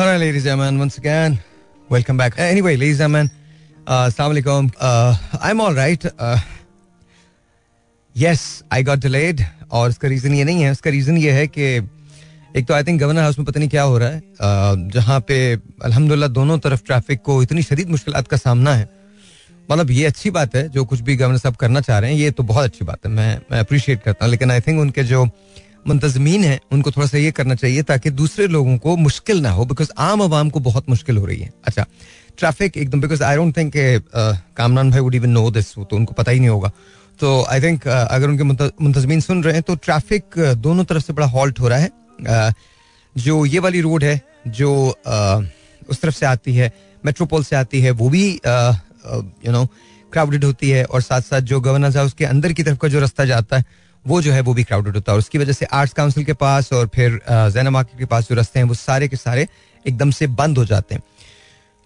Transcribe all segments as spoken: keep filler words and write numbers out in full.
All right, ladies and gentlemen, once again, welcome back. Anyway, ladies and gentlemen, uh, Assalamualaikum. Uh, I'm all right. Uh, yes, I got delayed. और इसका reason ये नहीं है. इसका reason ये है कि एक तो आई थिंक गवर्नर हाउस में पता नहीं क्या हो रहा है, uh, जहाँ पे अल्हम्दुलिल्लाह दोनों तरफ ट्रैफिक को इतनी शदीद मुश्किलात का सामना है. मतलब ये अच्छी बात है जो कुछ भी गवर्नर साहब करना चाह रहे हैं, ये तो बहुत अच्छी बात है, मैं मैं अप्रिशिएट करता हूँ. लेकिन आई थिंक उनके जो मुंतजमीन हैं उनको थोड़ा सा ये करना चाहिए ताकि दूसरे लोगों को मुश्किल ना हो, बिकॉज आम आवाम को बहुत मुश्किल हो रही है. अच्छा, ट्रैफिक एकदम, because I don't think Kamran भाई वुड इवन नो दिस, तो उनको पता ही नहीं होगा. तो आई थिंक uh, अगर उनके मुंतजमीन सुन रहे हैं तो ट्रैफिक uh, दोनों तरफ से बड़ा हॉल्ट हो रहा है. uh, जो ये वाली रोड है जो uh, उस तरफ से आती है, मेट्रोपोल से आती है, वो भी uh, यू नो क्राउडेड होती है, और साथ साथ जो गवर्नर हाउस के अंदर की तरफ का जो रास्ता जाता है वो जो है वो भी क्राउडेड होता है. और उसकी वजह से आर्ट्स काउंसिल के पास और फिर ज़ैना मार्केट के पास जो रास्ते हैं वो सारे के सारे एकदम से बंद हो जाते हैं,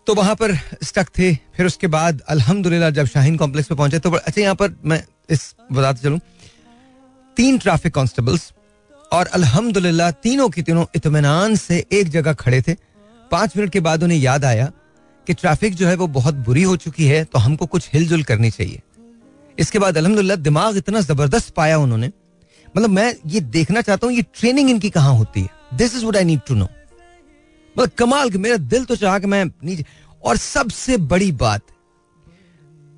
तो वहाँ पर स्टक थे. फिर उसके बाद अल्हम्दुलिल्लाह जब शाहीन कॉम्प्लेक्स पे पहुंचे तो अच्छा, यहाँ पर मैं इस बताते चलूँ, तीन ट्रैफिक कॉन्स्टेबल्स और अल्हम्दुलिल्लाह तीनों की तीनों इत्मीनान से एक जगह खड़े थे. पाँच मिनट के बाद उन्हें याद आया कि ट्रैफिक जो है वो बहुत बुरी हो चुकी है, तो हमको कुछ हिलजुल करनी चाहिए. इसके बाद अल्हम्दुलिल्लाह दिमाग इतना जबरदस्त पाया उन्होंने. मतलब मैं ये देखना चाहता हूँ ये ट्रेनिंग इनकी कहाँ होती है. This is what I need to know. मतलब कमाल के, मेरा दिल तो चाहा कि मैं नीचे. और सबसे बड़ी बात,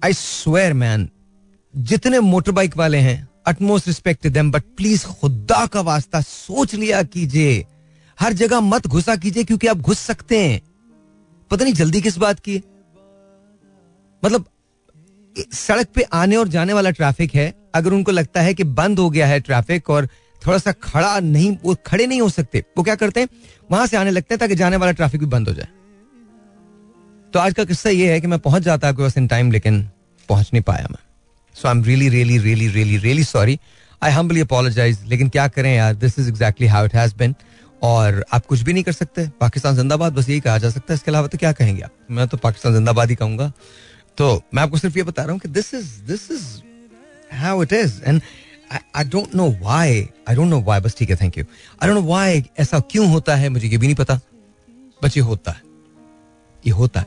आई स्वेयर मैन, जितने मोटर बाइक वाले हैं utmost respect to them, but please खुदा का वास्ता सोच लिया कीजिए, हर जगह मत घुसा कीजिए, क्योंकि आप घुस सकते हैं. पता नहीं जल्दी किस बात की है. मतलब सड़क पे आने और जाने वाला ट्रैफिक है, अगर उनको लगता है कि बंद हो गया है ट्रैफिक और थोड़ा सा खड़ा नहीं, वो खड़े नहीं हो सकते, वो क्या करते हैं, वहां से आने लगते हैं ताकि जाने वाला ट्रैफिक भी बंद हो जाए. तो आज का किस्सा ये है कि मैं पहुंच जाता आपके पास इन टाइम, लेकिन पहुंच नहीं पाया मैं. So I am really really really really really sorry, I humbly apologise. लेकिन क्या करें यार, this is exactly how it has been, और आप कुछ भी नहीं कर सकते. पाकिस्तान जिंदाबाद, बस यही कहा जा सकता है, इसके अलावा तो क्या कहेंगे आप. मैं तो पाकिस्तान जिंदाबाद ही कहूंगा. तो मैं आपको सिर्फ ये बता रहा हूँ कि this is this is how it is, and I don't know why, I don't know why. बस ठीक है, thank you. I don't know why ऐसा क्यों होता है, मुझे ये भी नहीं पता, बट ये होता है, ये होता है.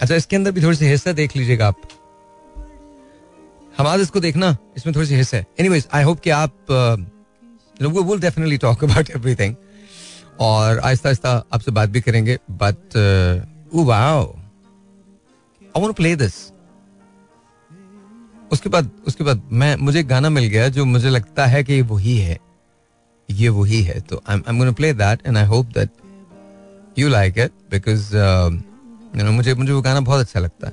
अच्छा, इसके अंदर भी थोड़ी सी हिस्सा देख लीजिएगा आप, हमारा इसको देखना, इसमें थोड़ी सी हिस्सा है. एनीवेज, आई होप कि आप, we will definitely talk about everything, और आहिस्ता आहिस्ता आपसे बात भी करेंगे. But wow, I want to play this. उसके बाद उसके बाद मैं मुझे गाना मिल गया जो मुझे लगता है कि वही है, ये वही है. तो I'm I'm going to play that and I hope that you like it because you know मुझे मुझे वो गाना बहुत अच्छा लगता है.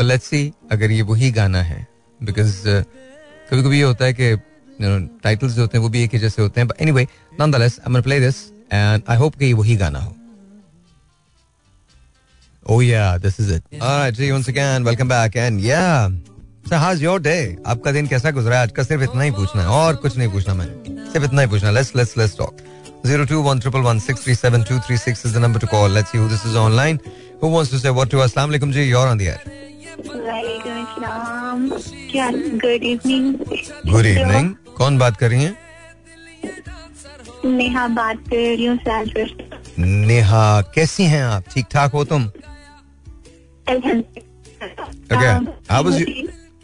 But let's see अगर ये वही गाना है, because कभी कभी ये होता है कि you know titles जो होते हैं वो भी एक ही जैसे होते हैं. But anyway, nonetheless, I'm going to play this and I hope कि ये वही गाना हो. Oh yeah, this is it. All right, G, once again, welcome back. And yeah, so how's your day? आपका दिन कैसा गुजरा है आज का? सिर्फ इतना ही पूछना है और कुछ नहीं पूछना मैंने, सिर्फ इतना ही पूछना. Let's let's let's talk. Zero two one triple one six three seven two three six is the number to call. Let's see who this is online. Who wants to say what to us? Assalamu alaikum, G, you're on the air. Waalaikum assalam. क्या? Good evening. Good evening. कौन बात कर रही हैं? नेहा बात कर रही हूँ सालवर्स. नेहा, कैसी हैं आप? ठीक ठाक हो तुम? Okay. How was you,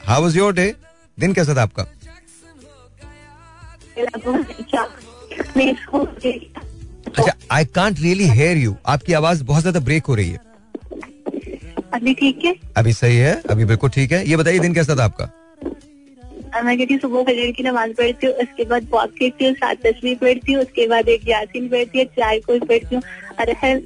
how was your day? दिन कैसा था आपका? अच्छा, I can't really hear you. आपकी आवाज बहुत ज्यादा ब्रेक हो रही है. अभी ठीक है? अभी सही है, अभी बिल्कुल ठीक है. ये बताइए दिन कैसा था आपका? मैं कहती हूँ सुबह फजर की नमाज पढ़ती हूँ, उसके बाद वॉक करती हूँ, सात तस्वीर पढ़ती हूँ, उसके बाद एक यासीन पढ़ती है, चार कोई पढ़ती हूँ.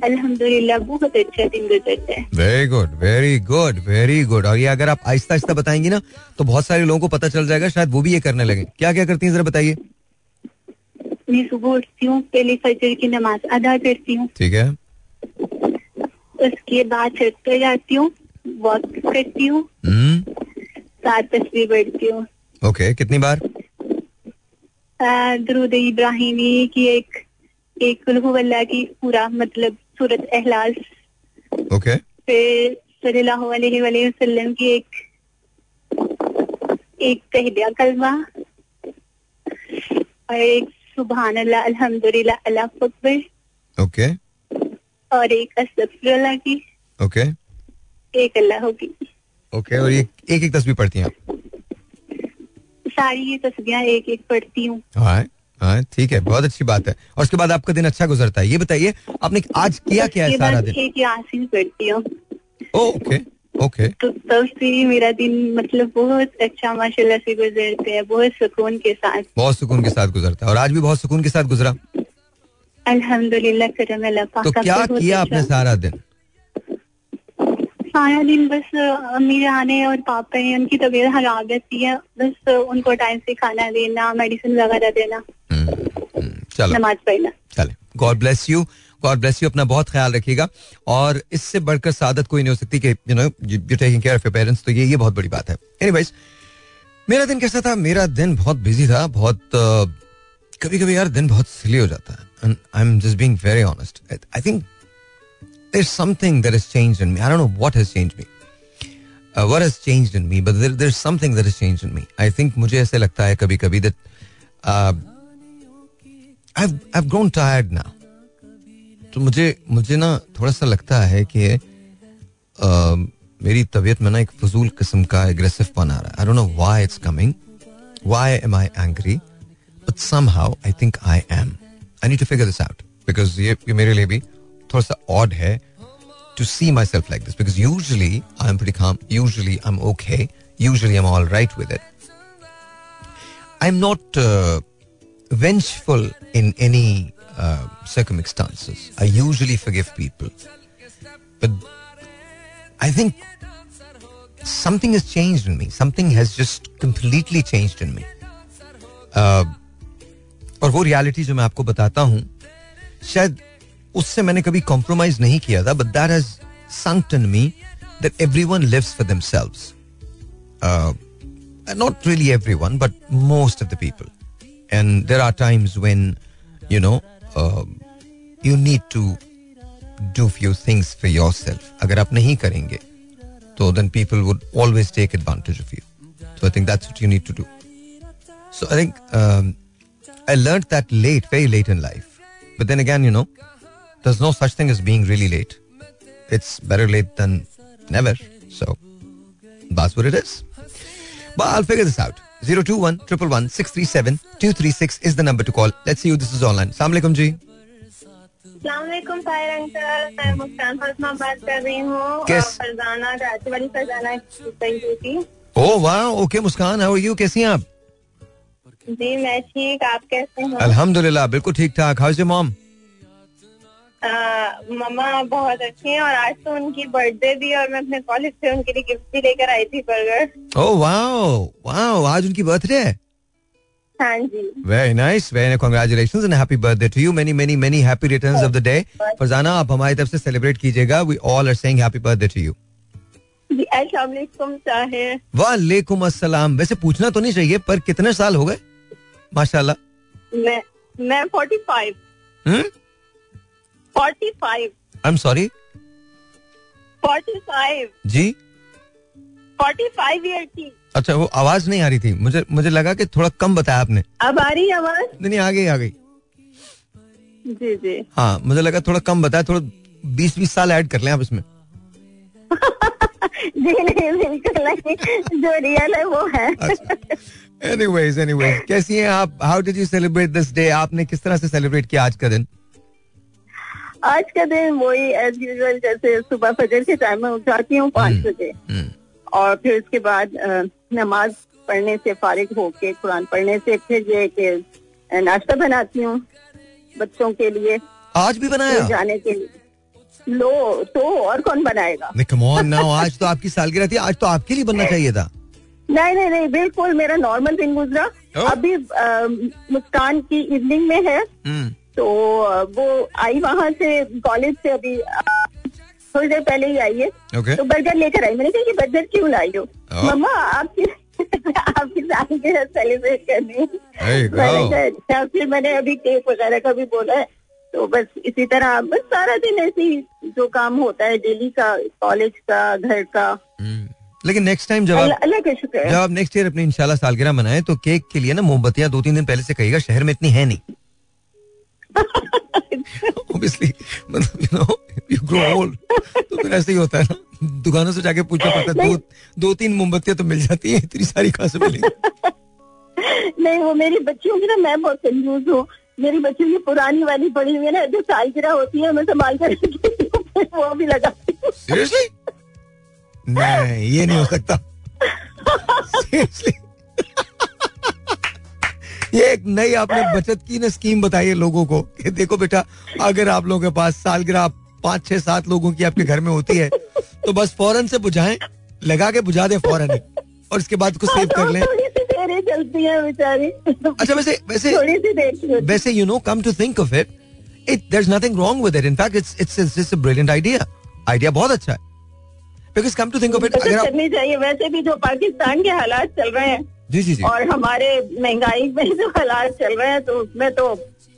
अल्हम्दुलिल्लाह बहुत अच्छा दिन गुजरता है. Very good, very good, very good. और ये अगर आप आहिस्ता आहिस्ता बताएंगी ना तो बहुत सारे लोगों को पता चल जाएगा, शायद वो भी ये करने लगे. क्या क्या करती हैं जरा बताइए? मैं सुबह उठती हूँ, पहले फजर की नमाज अदा करती हूँ, ठीक है, उसके बाद छत पर जाती हूँ, वॉक करती हूँ, सात तस्वीर पढ़ती हूँ. ओके okay, कितनी बार? दुरूद इब्राहिमी की एक एक कुल हुवल्लाह की पूरा, मतलब सूरत अहलास. Okay okay. फिर सल्लल्लाहु अलैहि वसल्लम की एक एक तहबिया कलमा, और एक सुभान अल्लाह, अल्हम्दुलिल्लाह, अल्लाहु अकबर. Okay okay. और एक अस्तगफिरुल्लाह की, ओके, एक अल्लाह की, ओके। और ये एक एक तस्बीह पढ़ती हैं आप? सारी ये तस्बीहें एक एक पढ़ती हूँ। हाँ हाँ, ठीक है, बहुत अच्छी बात है। और उसके बाद आपका दिन अच्छा गुजरता है? ये बताइए आपने आज किया क्या है सारा दिन? एक यासीन पढ़ती हूँ। Okay okay. तो तब से मेरा दिन मतलब बहुत अच्छा माशाल्लाह से गुजरते हैं, बहुत सुकून के साथ। बहुत सुकून के साथ गुजरता है, और आज भी बहुत सुकून के साथ गुजरा, अल्हम्दुलिल्लाह करम अल्लाह पाक। तो क्या किया आपने सारा दिन? सारा दिन बस मेरे आने और पापा हैं, उनकी तबीयत खराब रहती है, बस उनको टाइम से खाना देना, मेडिसिन वगैरह देना, चलो नमाज पढ़ना। चले, God bless you, God bless you. अपना बहुत ख्याल रखिएगा, और इससे बढ़कर सादत कोई नहीं हो सकती कि you know you taking care of your parents. तो ये ये बहुत बड़ी बात है। एनीवेज, मेरा दिन कैसा था? मेरा दिन बहुत बिजी था, बहुत कभी कभी यार दिन बहुत सिली हो जाता है, and I am just being very honest. I think there is something that has changed in me. I don't know what has changed me, what has changed in me, but there is something that has changed in me. I think मुझे ऐसे लगता है कभी कभी that I have grown tired now. तो मुझे मुझे ना थोड़ा सा लगता है कि आ, मेरी तबीयत में ना एक फजूल किस्म का एग्रेसिव पन आ रहा है। I don't know why it's coming, why am I angry, but somehow I think I am. I need to figure this out, because ये मेरे लिए भी थोड़ा सा ऑड है to see myself like this, because usually I am pretty calm, usually I am okay, usually I am all right with it. I am not vengeful in any Uh, circumstances. I usually forgive people, but I think something has changed in me. Something has just completely changed in me. Uh, और वो reality जो मैं आपको बताता हूँ, शायद उससे मैंने कभी compromise नहीं किया था, but that has sunk in me that everyone lives for themselves. Uh, not really everyone, but most of the people. And there are times when, you know, Uh, you need to do few things for yourself. अगर आप नहीं करेंगे तो then people would always take advantage of you. So I think that's what you need to do. So I think um, I learned that late, very late in life. But then again, you know, there's no such thing as being really late. It's better late than never. So that's what it is. But I'll figure this out. zero two one one one six three seven two three six is the number to call. Let's see you. This is online. Assalamu alaikum ji. Assalamu alaikum Sahir uncle, मैं मुस्कान फातिमा बात कर रही हूँ, फरदाना, कराची वाली फरदाना की। Oh वाह, okay Muskan, how are you, कैसी हैं आप? जी मैं ठीक, आप कैसे हैं? अल्हम्दुलिल्लाह बिल्कुल ठीक ठाक। How is your mom? मम्मा बहुत अच्छी हैं, और आज तो उनकी बर्थडे भी, और मैं अपने कॉलेज से उनके लिए गिफ्ट भी लेकर आई थी, बर्गर। ओह वाओ वाओ, आज उनकी बर्थडे है? हाँ जी। Very nice, very nice, congratulations and happy birthday to you, many many many happy returns of the day. Farzana, आप हमारी तरफ से सेलिब्रेट कीजिएगा, we all are saying happy birthday to you. जी अस्सलाम वालेकुम साहिर। वालेकुम अस्सलाम। वैसे पूछना तो नहीं चाहिए, पर कितने साल हो गए? माशाल्लाह। मैं मैं पैंतालीस। हम्म forty-five. I'm sorry? forty-five. Ji? forty-five years थी। अच्छा, वो आवाज नहीं आ रही थी, मुझे मुझे लगा कि थोड़ा कम बताया आपने। अब आ रही आवाज? नहीं, आ गई आ गई। जी जी। हाँ, मुझे लगा थोड़ा कम बताया, थोड़ा बीस बीस साल ऐड कर लें आप इसमें। जी नहीं, बिल्कुल नहीं, जो रियल है वो है। Anyways, anyways, कैसी हैं आप? How did you celebrate this day? आपने किस तरह से सेलिब्रेट किया आज का दिन? आज का दिन वही एज यूजुअल, जैसे सुबह फजर के टाइम में उठ जाती हूँ पाँच बजे, और फिर उसके बाद नमाज पढ़ने से फारिग होके, कुरान पढ़ने से, फिर ये कि नाश्ता बनाती हूँ बच्चों के लिए। आज भी बनाया? जाने के लिए। लो तो और कौन बनाएगा? नहीं कम ऑन नाउ, आज तो आपकी सालगिरह थी, आज तो आपके लिए बनना चाहिए था। नहीं नहीं नहीं, बिल्कुल मेरा नॉर्मल दिन गुजरा। अभी मुस्कान की इवनिंग में है, तो वो आई वहाँ से कॉलेज से, अभी थोड़ी देर पहले ही आई है, okay. तो बर्गर लेकर आई। मैंने कहा ये बर्गर क्यों लाई हो? oh. मम्मा आपकी आपकी शादी के साथ सेलिब्रेट करनी। मैंने कहा, फिर मैंने अभी केक वगैरह का भी बोला है, तो बस इसी तरह बस सारा दिन ऐसे ही जो काम होता है डेली का, कॉलेज का, घर का। hmm. लेकिन नेक्स्ट टाइम जब अल्लाह का शुक्र, जब आप नेक्स्ट ईयर अपनी इंशाल्लाह सालगिरह मनाए, तो केक के लिए ना मोमबत्तियाँ दो तीन दिन पहले से कहिएगा, शहर में इतनी है नहीं। Obviously, you know, तो फिर ऐसे ही होता है ना, दुकानों से जाके पूछना पड़ता है, दो दो तीन मोमबत्तियां तो मिल जाती है, इतनी सारी कहाँ से मिलेगी? नहीं, वो मेरी बच्ची होगी ना, मैं बहुत कंफ्यूज हूँ, मेरी बच्ची की पुरानी वाली पड़ी हुई है ना, जो सालगिरह होती है मैं संभाल कर वो भी लगाती हूँ। सीरियसली? नहीं, ये नहीं हो सकता। सीरियसली? ये एक नई आपने बचत की ना स्कीम बताई है लोगों को कि देखो बेटा, अगर आप लोगों के पास सालगिरह पाँच छह सात लोगों की आपके घर में होती है तो बस फौरन से बुझाएं, लगा के बुझा दे फौरन ही, और इसके बाद कुछ सेव कर लें। चलती है बेचारी। अच्छा, वैसे वैसे थोड़ी सी देखिए, वैसे you know, come to think of it, it there is nothing wrong with it, in fact it's it's just a brilliant idea. Idea बहुत अच्छा है, because come to think of it, अगर आप करनी चाहिए। वैसे भी जो पाकिस्तान के हालात चल रहे हैं, जी जी जी, और हमारे महंगाई में जो हालात चल रहे हैं, तो उसमें तो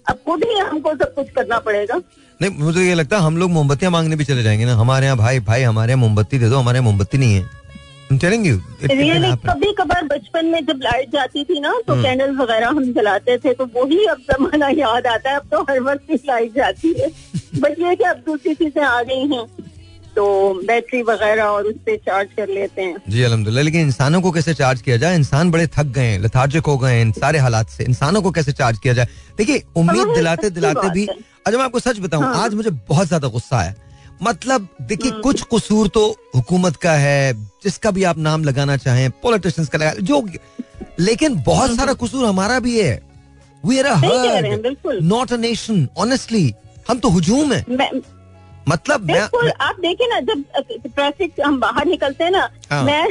अब खुद ही हमको सब कुछ करना पड़ेगा। नहीं, मुझे ये लगता है हम लोग मोमबत्तियाँ मांगने भी चले जाएंगे ना, हमारे यहाँ भाई भाई हमारे यहाँ मोमबत्ती दे दो, हमारे यहाँ मोमबत्ती नहीं है। रियली कभी कभार बचपन में जब लाइट जाती थी ना तो कैंडल वगैरह हम जलाते थे, तो वही अब जमाना याद आता है, अब तो हर वक्त लाइट जाती है। बट ये कि अब दूसरी चीजें आ गई हैं, तो बैटरी वगैरह और उससे चार्ज कर लेते हैं। जी अल्हम्दुलिल्लाह। लेकिन इंसानों को कैसे चार्ज किया जाए? इंसान बड़े थक गए हैं, लेथार्जिक हो गए हैं इन सारे हालात से, इंसानों को कैसे चार्ज किया जाए? देखिए, उम्मीद दिलाते दिलाते भी, अच्छा मैं आपको सच बताऊँ, आज मुझे बहुत ज्यादा गुस्सा आया। मतलब देखिए, कुछ कसूर तो हुकूमत का है, जिसका भी आप नाम लगाना चाहें, पॉलिटिशियंस का लगा जो, लेकिन बहुत सारा कसूर हमारा भी है। We are a herd, not a nation. Honestly हम तो हुजूम है। मतलब बिल्कुल, आप देखिए ना, जब ट्रैफिक हम बाहर निकलते हैं ना, हाँ। मैं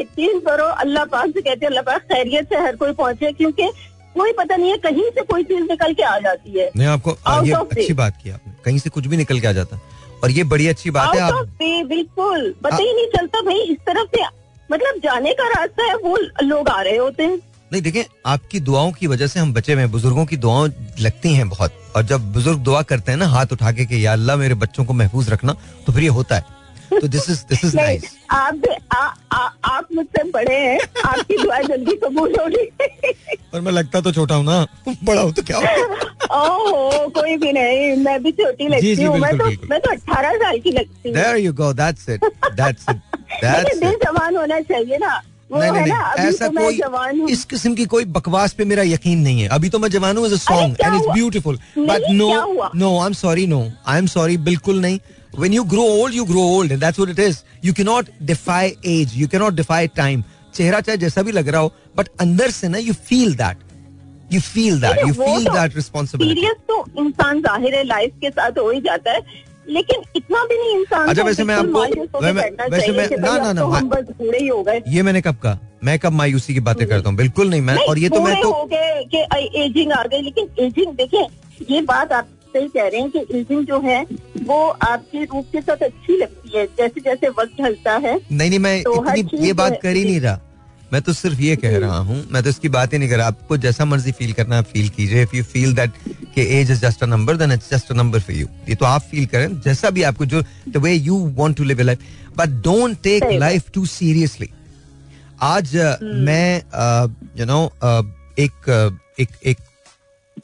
यकीन करो अल्लाह पाक से कहते हैं अल्लाह पाक खैरियत से हर कोई पहुंचे, क्योंकि कोई पता नहीं है, कहीं से कोई चीज निकल के आ जाती है। नहीं, आपको ये अच्छी बात की आपने, कहीं से कुछ भी निकल के आ जाता है, और ये बड़ी अच्छी बात है। आप बिल्कुल पता ही नहीं चलता भाई, इस तरफ से मतलब जाने का रास्ता है, वो लोग आ रहे होते हैं। नहीं देखें, आपकी दुआओं की वजह से हम बचे हुए हैं, बुजुर्गों की दुआएं लगती हैं बहुत, और जब बुजुर्ग दुआ करते हैं ना हाथ उठा के कि या अल्लाह मेरे बच्चों को महफूज रखना, तो फिर ये होता है। तो this is this is nice. आप आप मुझसे बड़े हैं, आपकी दुआ जल्दी कबूल होगी। और मैं लगता तो छोटा हूँ ना, बड़ा हूँ तो क्या होगा? ओहो, कोई भी नहीं, मैं भी छोटी लगती हूँ, मैं तो मैं तो अठारह साल की लगती हूँ। There you go, that's it, that's it, that's it. जवान होना चाहिए ना। नहीं नहीं, ऐसा कोई, इस किस्म की कोई बकवास पे मेरा यकीन नहीं है। अभी तो मैं जवान हूँ, is a song and it's beautiful, but no no, I am sorry, no I am sorry, बिल्कुल नहीं। When you grow old, you grow old, and that's what it is. You cannot defy age. You cannot defy time. चेहरा चाहे जैसा भी लग रहा हो, but अंदर से ना you feel that, you feel that, you feel that responsibility. Serious तो इंसान जाहिर है लाइफ के साथ हो ही जाता है, लेकिन इतना भी नहीं इंसान। अच्छा वैसे मैं आपको, वैसे मैं ना ना ना हम बस बूढ़े ही हो गए। ये मैंने कब कहा? मैं कब मायूसी की बातें करता हूँ? बिल्कुल नहीं मैं। और ये तो मैं तो हो गए कि एजिंग आ गई, लेकिन एजिंग देखिए, ये बात आप सही कह रहे हैं कि एजिंग जो है वो आपकी रूप के साथ अच्छी लगती है, जैसे जैसे वक्त ढलता है। नहीं नहीं, मैं तो इतनी ये बात कर ही नहीं रहा, मैं तो सिर्फ ये कह रहा हूँ, मैं तो इसकी बात ही नहीं कर रहा। आपको जैसा मर्जी फील करना आप फील कीजिए। इफ यू फील दैट कि age is just a number, then it's just a number for you. ये तो आप फील करें जैसा भी आपको, जो the way you want to live life, but don't take life too seriously. आज मैं यू नो एक एक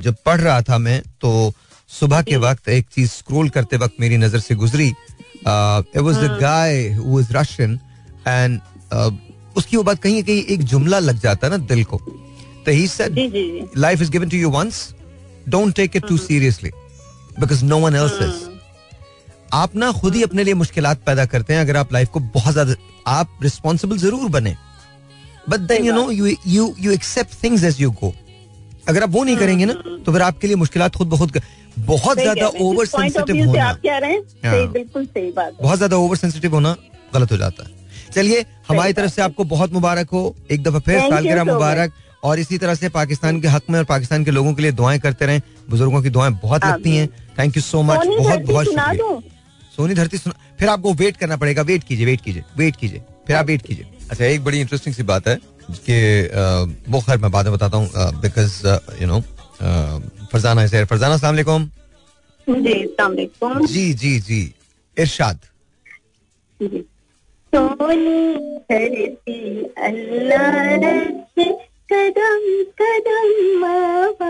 जब पढ़ रहा था मैं, तो सुबह के वक्त एक चीज स्क्रॉल करते वक्त मेरी नजर से गुजरी। It was a guy who was Russian, and उसकी वो बात कहीं कहीं एक जुमला लग जाता ना दिल को। तो he said, life is given to you once, don't take it too seriously because no one else is. आप ना खुद ही अपने लिए मुश्किलात पैदा करते हैं अगर आप लाइफ को बहुत ज्यादा, आप रिस्पॉन्सिबल जरूर बने, but then you know you you you accept things as you go. अगर आप वो नहीं करेंगे ना, तो फिर आपके लिए मुश्किलात खुद बहुत बहुत ज्यादा ओवर सेंसिटिव होना, आप क्या रहे हैं? सही, बिल्कुल सही बात। बहुत ज्यादा ओवर सेंसिटिव होना गलत हो जाता है। चलिए, हमारी तरफ से आपको बहुत मुबारक हो, एक दफा फिर सालगिरह मुबारक, और इसी तरह से पाकिस्तान के हक में और पाकिस्तान के लोगों के लिए दुआएं करते रहें। बुजुर्गों की दुआएं बहुत लगती हैं। थैंक यू सो मच, बहुत बहुत शुक्रिया। सोनी धरती सुना, फिर आपको वेट करना पड़ेगा। वेट कीजिए, वेट कीजिए, वेट कीजिए, फिर आप वेट कीजिए। अच्छा, एक बड़ी इंटरेस्टिंग सी बात है कि वो, खैर मैं बाद में बताता हूँ, because you know Farzana sir, Farzana अस्सलाम वालेकुम। जी अस्सलाम वालेकुम। जी जी जी, इरशाद। सोनी धरती अल्लाह रखे, कदम कदम आवाज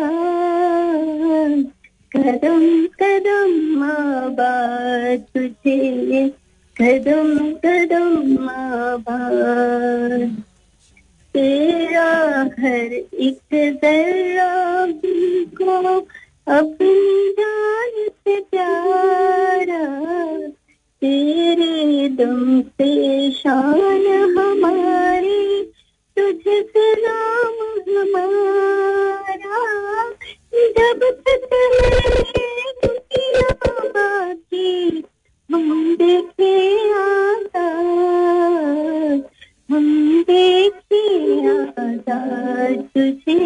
कदम कदम आबाद तुझे, कदम कदम आबाद, तेरा हर एक जर्रा दिल को अपनी जान से प्यारा, तेरे दम से शान हमारी, तुझे सलाम हमारा। जब बाकी हम देखे आजाद, हम देखे आजाद तुझे,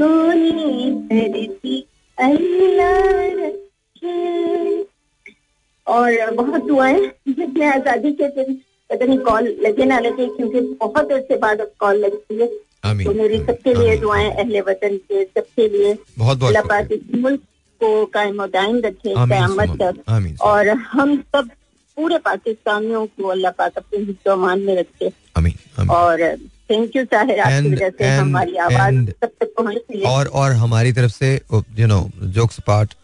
सोनी धरती अल्लाह रखे। और बहुत दुआएं जितने आजादी के दिन, पता नहीं कॉल लगे ना लगे, क्योंकि बहुत अरसे बाद अब कॉल लगती है। तो मेरी सबके लिए दुआएं अहले वतन के सबके लिए, अल्लाह पाक इस मुल्क को कायम और दायम रखे क़यामत तक, और हम सब पूरे पाकिस्तानियों को अल्लाह पाक अपने हिफ्ज़ अमान में रखे। और थैंक यू साहिर, आपकी वजह से हमारी आवाज़ सब तक पहुँचती है। और हमारी तरफ से यू नो जोक्स पार्ट,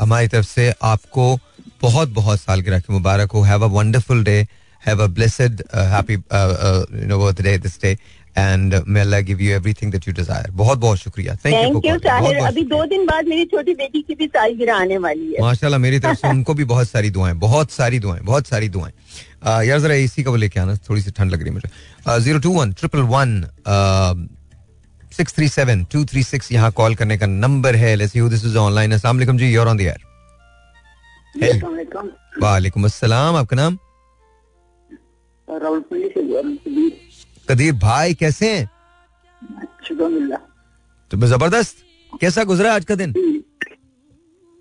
हमारी तरफ से आपको बहुत बहुत सालगिरह की मुबारक हो। Have a wonderful day, have a blessed happy you know birthday this day, and may Allah give you everything that you desire. बहुत बहुत शुक्रिया, thank you साहिर। अभी दो दिन बाद मेरी छोटी बेटी की भी सालगिरह आने वाली है माशाल्लाह। मेरी तरफ से उनको भी बहुत सारी दुआएं, बहुत सारी दुआएं, बहुत सारी दुआएं। uh, यार जरा एसी का वो लेके आना, थोड़ी सी ठंड लग रही है मुझे। Zero two one triple one six three seven two three six यहाँ कॉल करने का नंबर है। Let's see who this is online. अस्सलाम वालेकुम जी, you are on the air. वालेकुम अस्सलाम, आपका नाम? रावलपिंडी से कदीर भाई, कैसे हैं? तो जबरदस्त, कैसा गुजरा आज का दिन?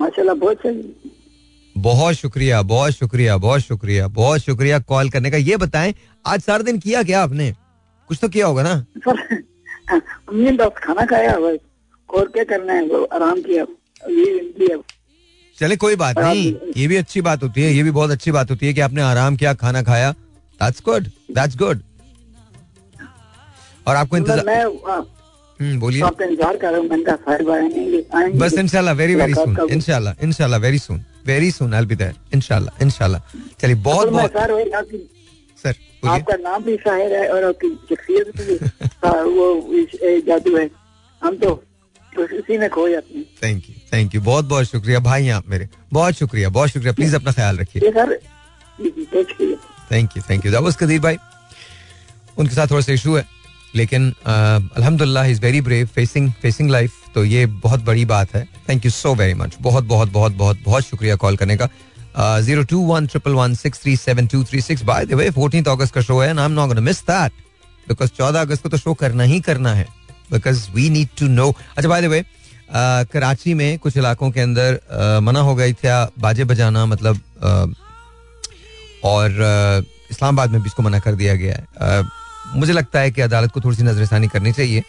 माशाल्लाह बहुत बहुत शुक्रिया, बहुत शुक्रिया, बहुत शुक्रिया, बहुत शुक्रिया कॉल करने का। ये बताएं आज सारा दिन किया क्या आपने? कुछ तो किया होगा ना? हमने बस खाना खाया और क्या करना है, आराम किया। चले कोई बात नहीं, ये भी अच्छी बात होती है, ये भी बहुत अच्छी बात होती है कि आपने आराम किया, खाना खाया। That's good, that's good. और आपको इंतजार, बोलिए, आपका इंतजार कर रहा हूं। मैंने कहा साहिर भाई आएंगे, बस इंशाल्लाह वेरी वेरी सून, इंशाल्लाह इंशाल्लाह very soon, very soon I will be there इंशाल्लाह इंशाल्लाह। चलिए बहुत बहुत सर, आपका नाम भी शायर है और आपकी शख्सियत भी वो जादू है, हम तो उसी में खो जाते हैं। थैंक यू थैंक यू, बहुत बहुत शुक्रिया भाई आप मेरे, बहुत शुक्रिया बहुत शुक्रिया। प्लीज अपना ख्याल रखिए sir, thank you thank you. That was Qadir भाई, उनके साथ थोड़ा सा इशू है लेकिन अल्हम्दुलिल्लाह is very brave, facing facing life, तो ये बहुत बड़ी बात है। Thank you so very much, बहुत बहुत बहुत बहुत बहुत शुक्रिया कॉल करने का। Zero two one triple one six three seven two three six. By the way fourteen अगस्त का शो है and I'm not gonna miss that because चौदह अगस्त को तो शो करना ही करना है because we need to know। अच्छा बाय द वे कराची में कुछ इलाकों के अंदर uh, मना हो गई था बाजे बजाना, मतलब uh, और uh, इस्लामाबाद में भी इसको मना कर दिया गया है। uh, मुझे लगता है कि अदालत को थोड़ी सी नजरसानी करनी चाहिए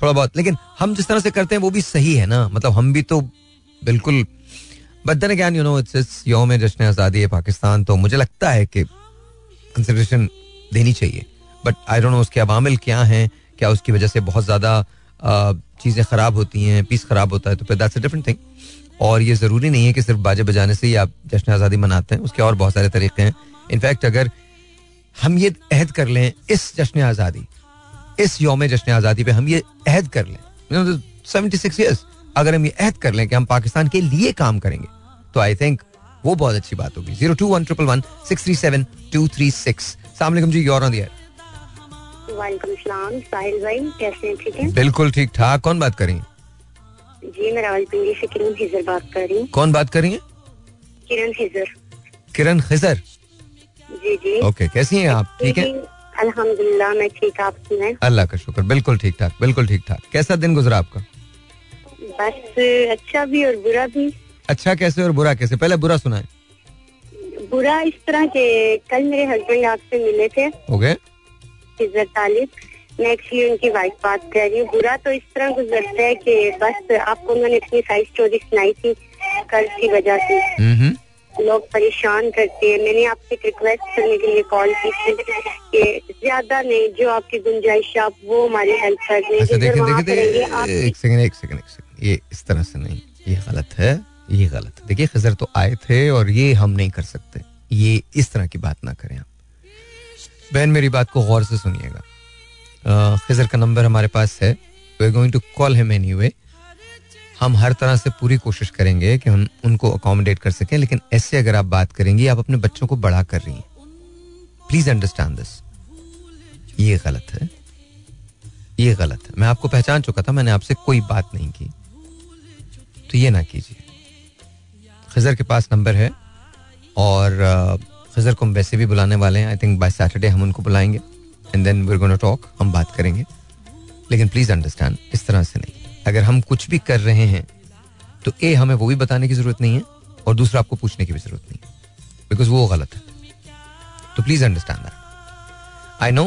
थोड़ा बहुत, लेकिन हम जिस तरह से करते हैं वो भी सही है ना, मतलब हम भी तो बिल्कुल बदन ज्ञान यू नो इट्स इट्स यौम जश्न आज़ादी है पाकिस्तान, तो मुझे लगता है कि कंसिडरेशन देनी चाहिए। बट आई डोंट नो उसके अवामिल क्या हैं, क्या उसकी वजह से बहुत ज़्यादा चीज़ें ख़राब होती हैं, पीस ख़राब होता है, तो दैट्स अ डिफरेंट थिंग। और ये ज़रूरी नहीं है कि सिर्फ बाजे बजाने से ही आप जश्न आज़ादी मनाते हैं, उसके और बहुत सारे तरीक़े हैं। इनफैक्ट अगर हम ये अहद कर लें इस जश्न आज़ादी, इस यौम जश्न आज़ादी पे हम ये अहद कर लें सेवेंटी सिक्स इयर्स, अगर हम ये अहद कर लें कि हम पाकिस्तान के लिए काम करेंगे, तो आई थिंक वो बहुत अच्छी बात होगी। Zero two one triple one six three seven two three six. अस्सलाम वालेकुम जी, योर ऑन द एयर। वालेकुम सलाम साहिल भाई, कैसे हैं? ठीक है, बिल्कुल ठीक ठाक। कौन बात कर रही हैं जी? मैं रावलपिंडी से किरण खिजर बात कर रही हूँ। कौन बात कर रही हैं? किरण खिजर। किरण खिजर जी जी। ओके, कैसी हैं आप? ठीक है अल्हम्दुलिल्लाह, मैं ठीक। आप सुनाएं? अल्लाह का शुक्र, बिल्कुल ठीक ठाक, बिल्कुल ठीक ठाक। कैसा दिन गुजरा आपका? बस अच्छा भी और बुरा भी। अच्छा कैसे और बुरा कैसे? पहले बुरा सुनाएं। बुरा इस तरह के कल मेरे हस्बैंड आपसे मिले थे। ओके। इज्जत तालिब, मैं एक्चुअली उनकी वाइफ बात कर रही हूँ। बुरा तो इस तरह गुजरता है कि बस आपको मैंने इतनी सारी स्टोरी सुनाई थी कल की वजह से, लोग परेशान करते हैं। मैंने आपसे रिक्वेस्ट करने के लिए कॉल की थी कि ज्यादा नहीं, जो आपकी गुंजाइश आप वो हमारी हेल्प कर दें। अच्छा, देखें, देखें, देखें, एक सेकंड एक सेकंड एक सेकंड, ये इस तरह से नहीं, ये गलत है, ये गलत है. देखिए खिजर तो आए थे और ये हम नहीं कर सकते, ये इस तरह की बात ना करें आप. बहन मेरी बात को गौर से सुनिएगा. खिजर का नंबर हमारे पास है, we are going to call him anyway. हम हर तरह से पूरी कोशिश करेंगे कि हम उनको अकोमोडेट कर सकें, लेकिन ऐसे अगर आप बात करेंगी, आप अपने बच्चों को बड़ा कर रही हैं. Please understand this. ये गलत है, ये गलत है. मैं आपको पहचान चुका था, मैंने आपसे कोई बात नहीं की, तो ये ना कीजिए. खिजर के पास नंबर है और खिजर को हम वैसे भी बुलाने वाले हैं. आई थिंक बाय सैटरडे हम उनको बुलाएंगे and then we are gonna talk, हम बात करेंगे. लेकिन प्लीज अंडरस्टैंड, इस तरह से नहीं. अगर हम कुछ भी कर रहे हैं तो ए हमें वो भी बताने की जरूरत नहीं है और दूसरा आपको पूछने की भी जरूरत नहीं है, बिकॉज वो गलत है. तो please understand that. I know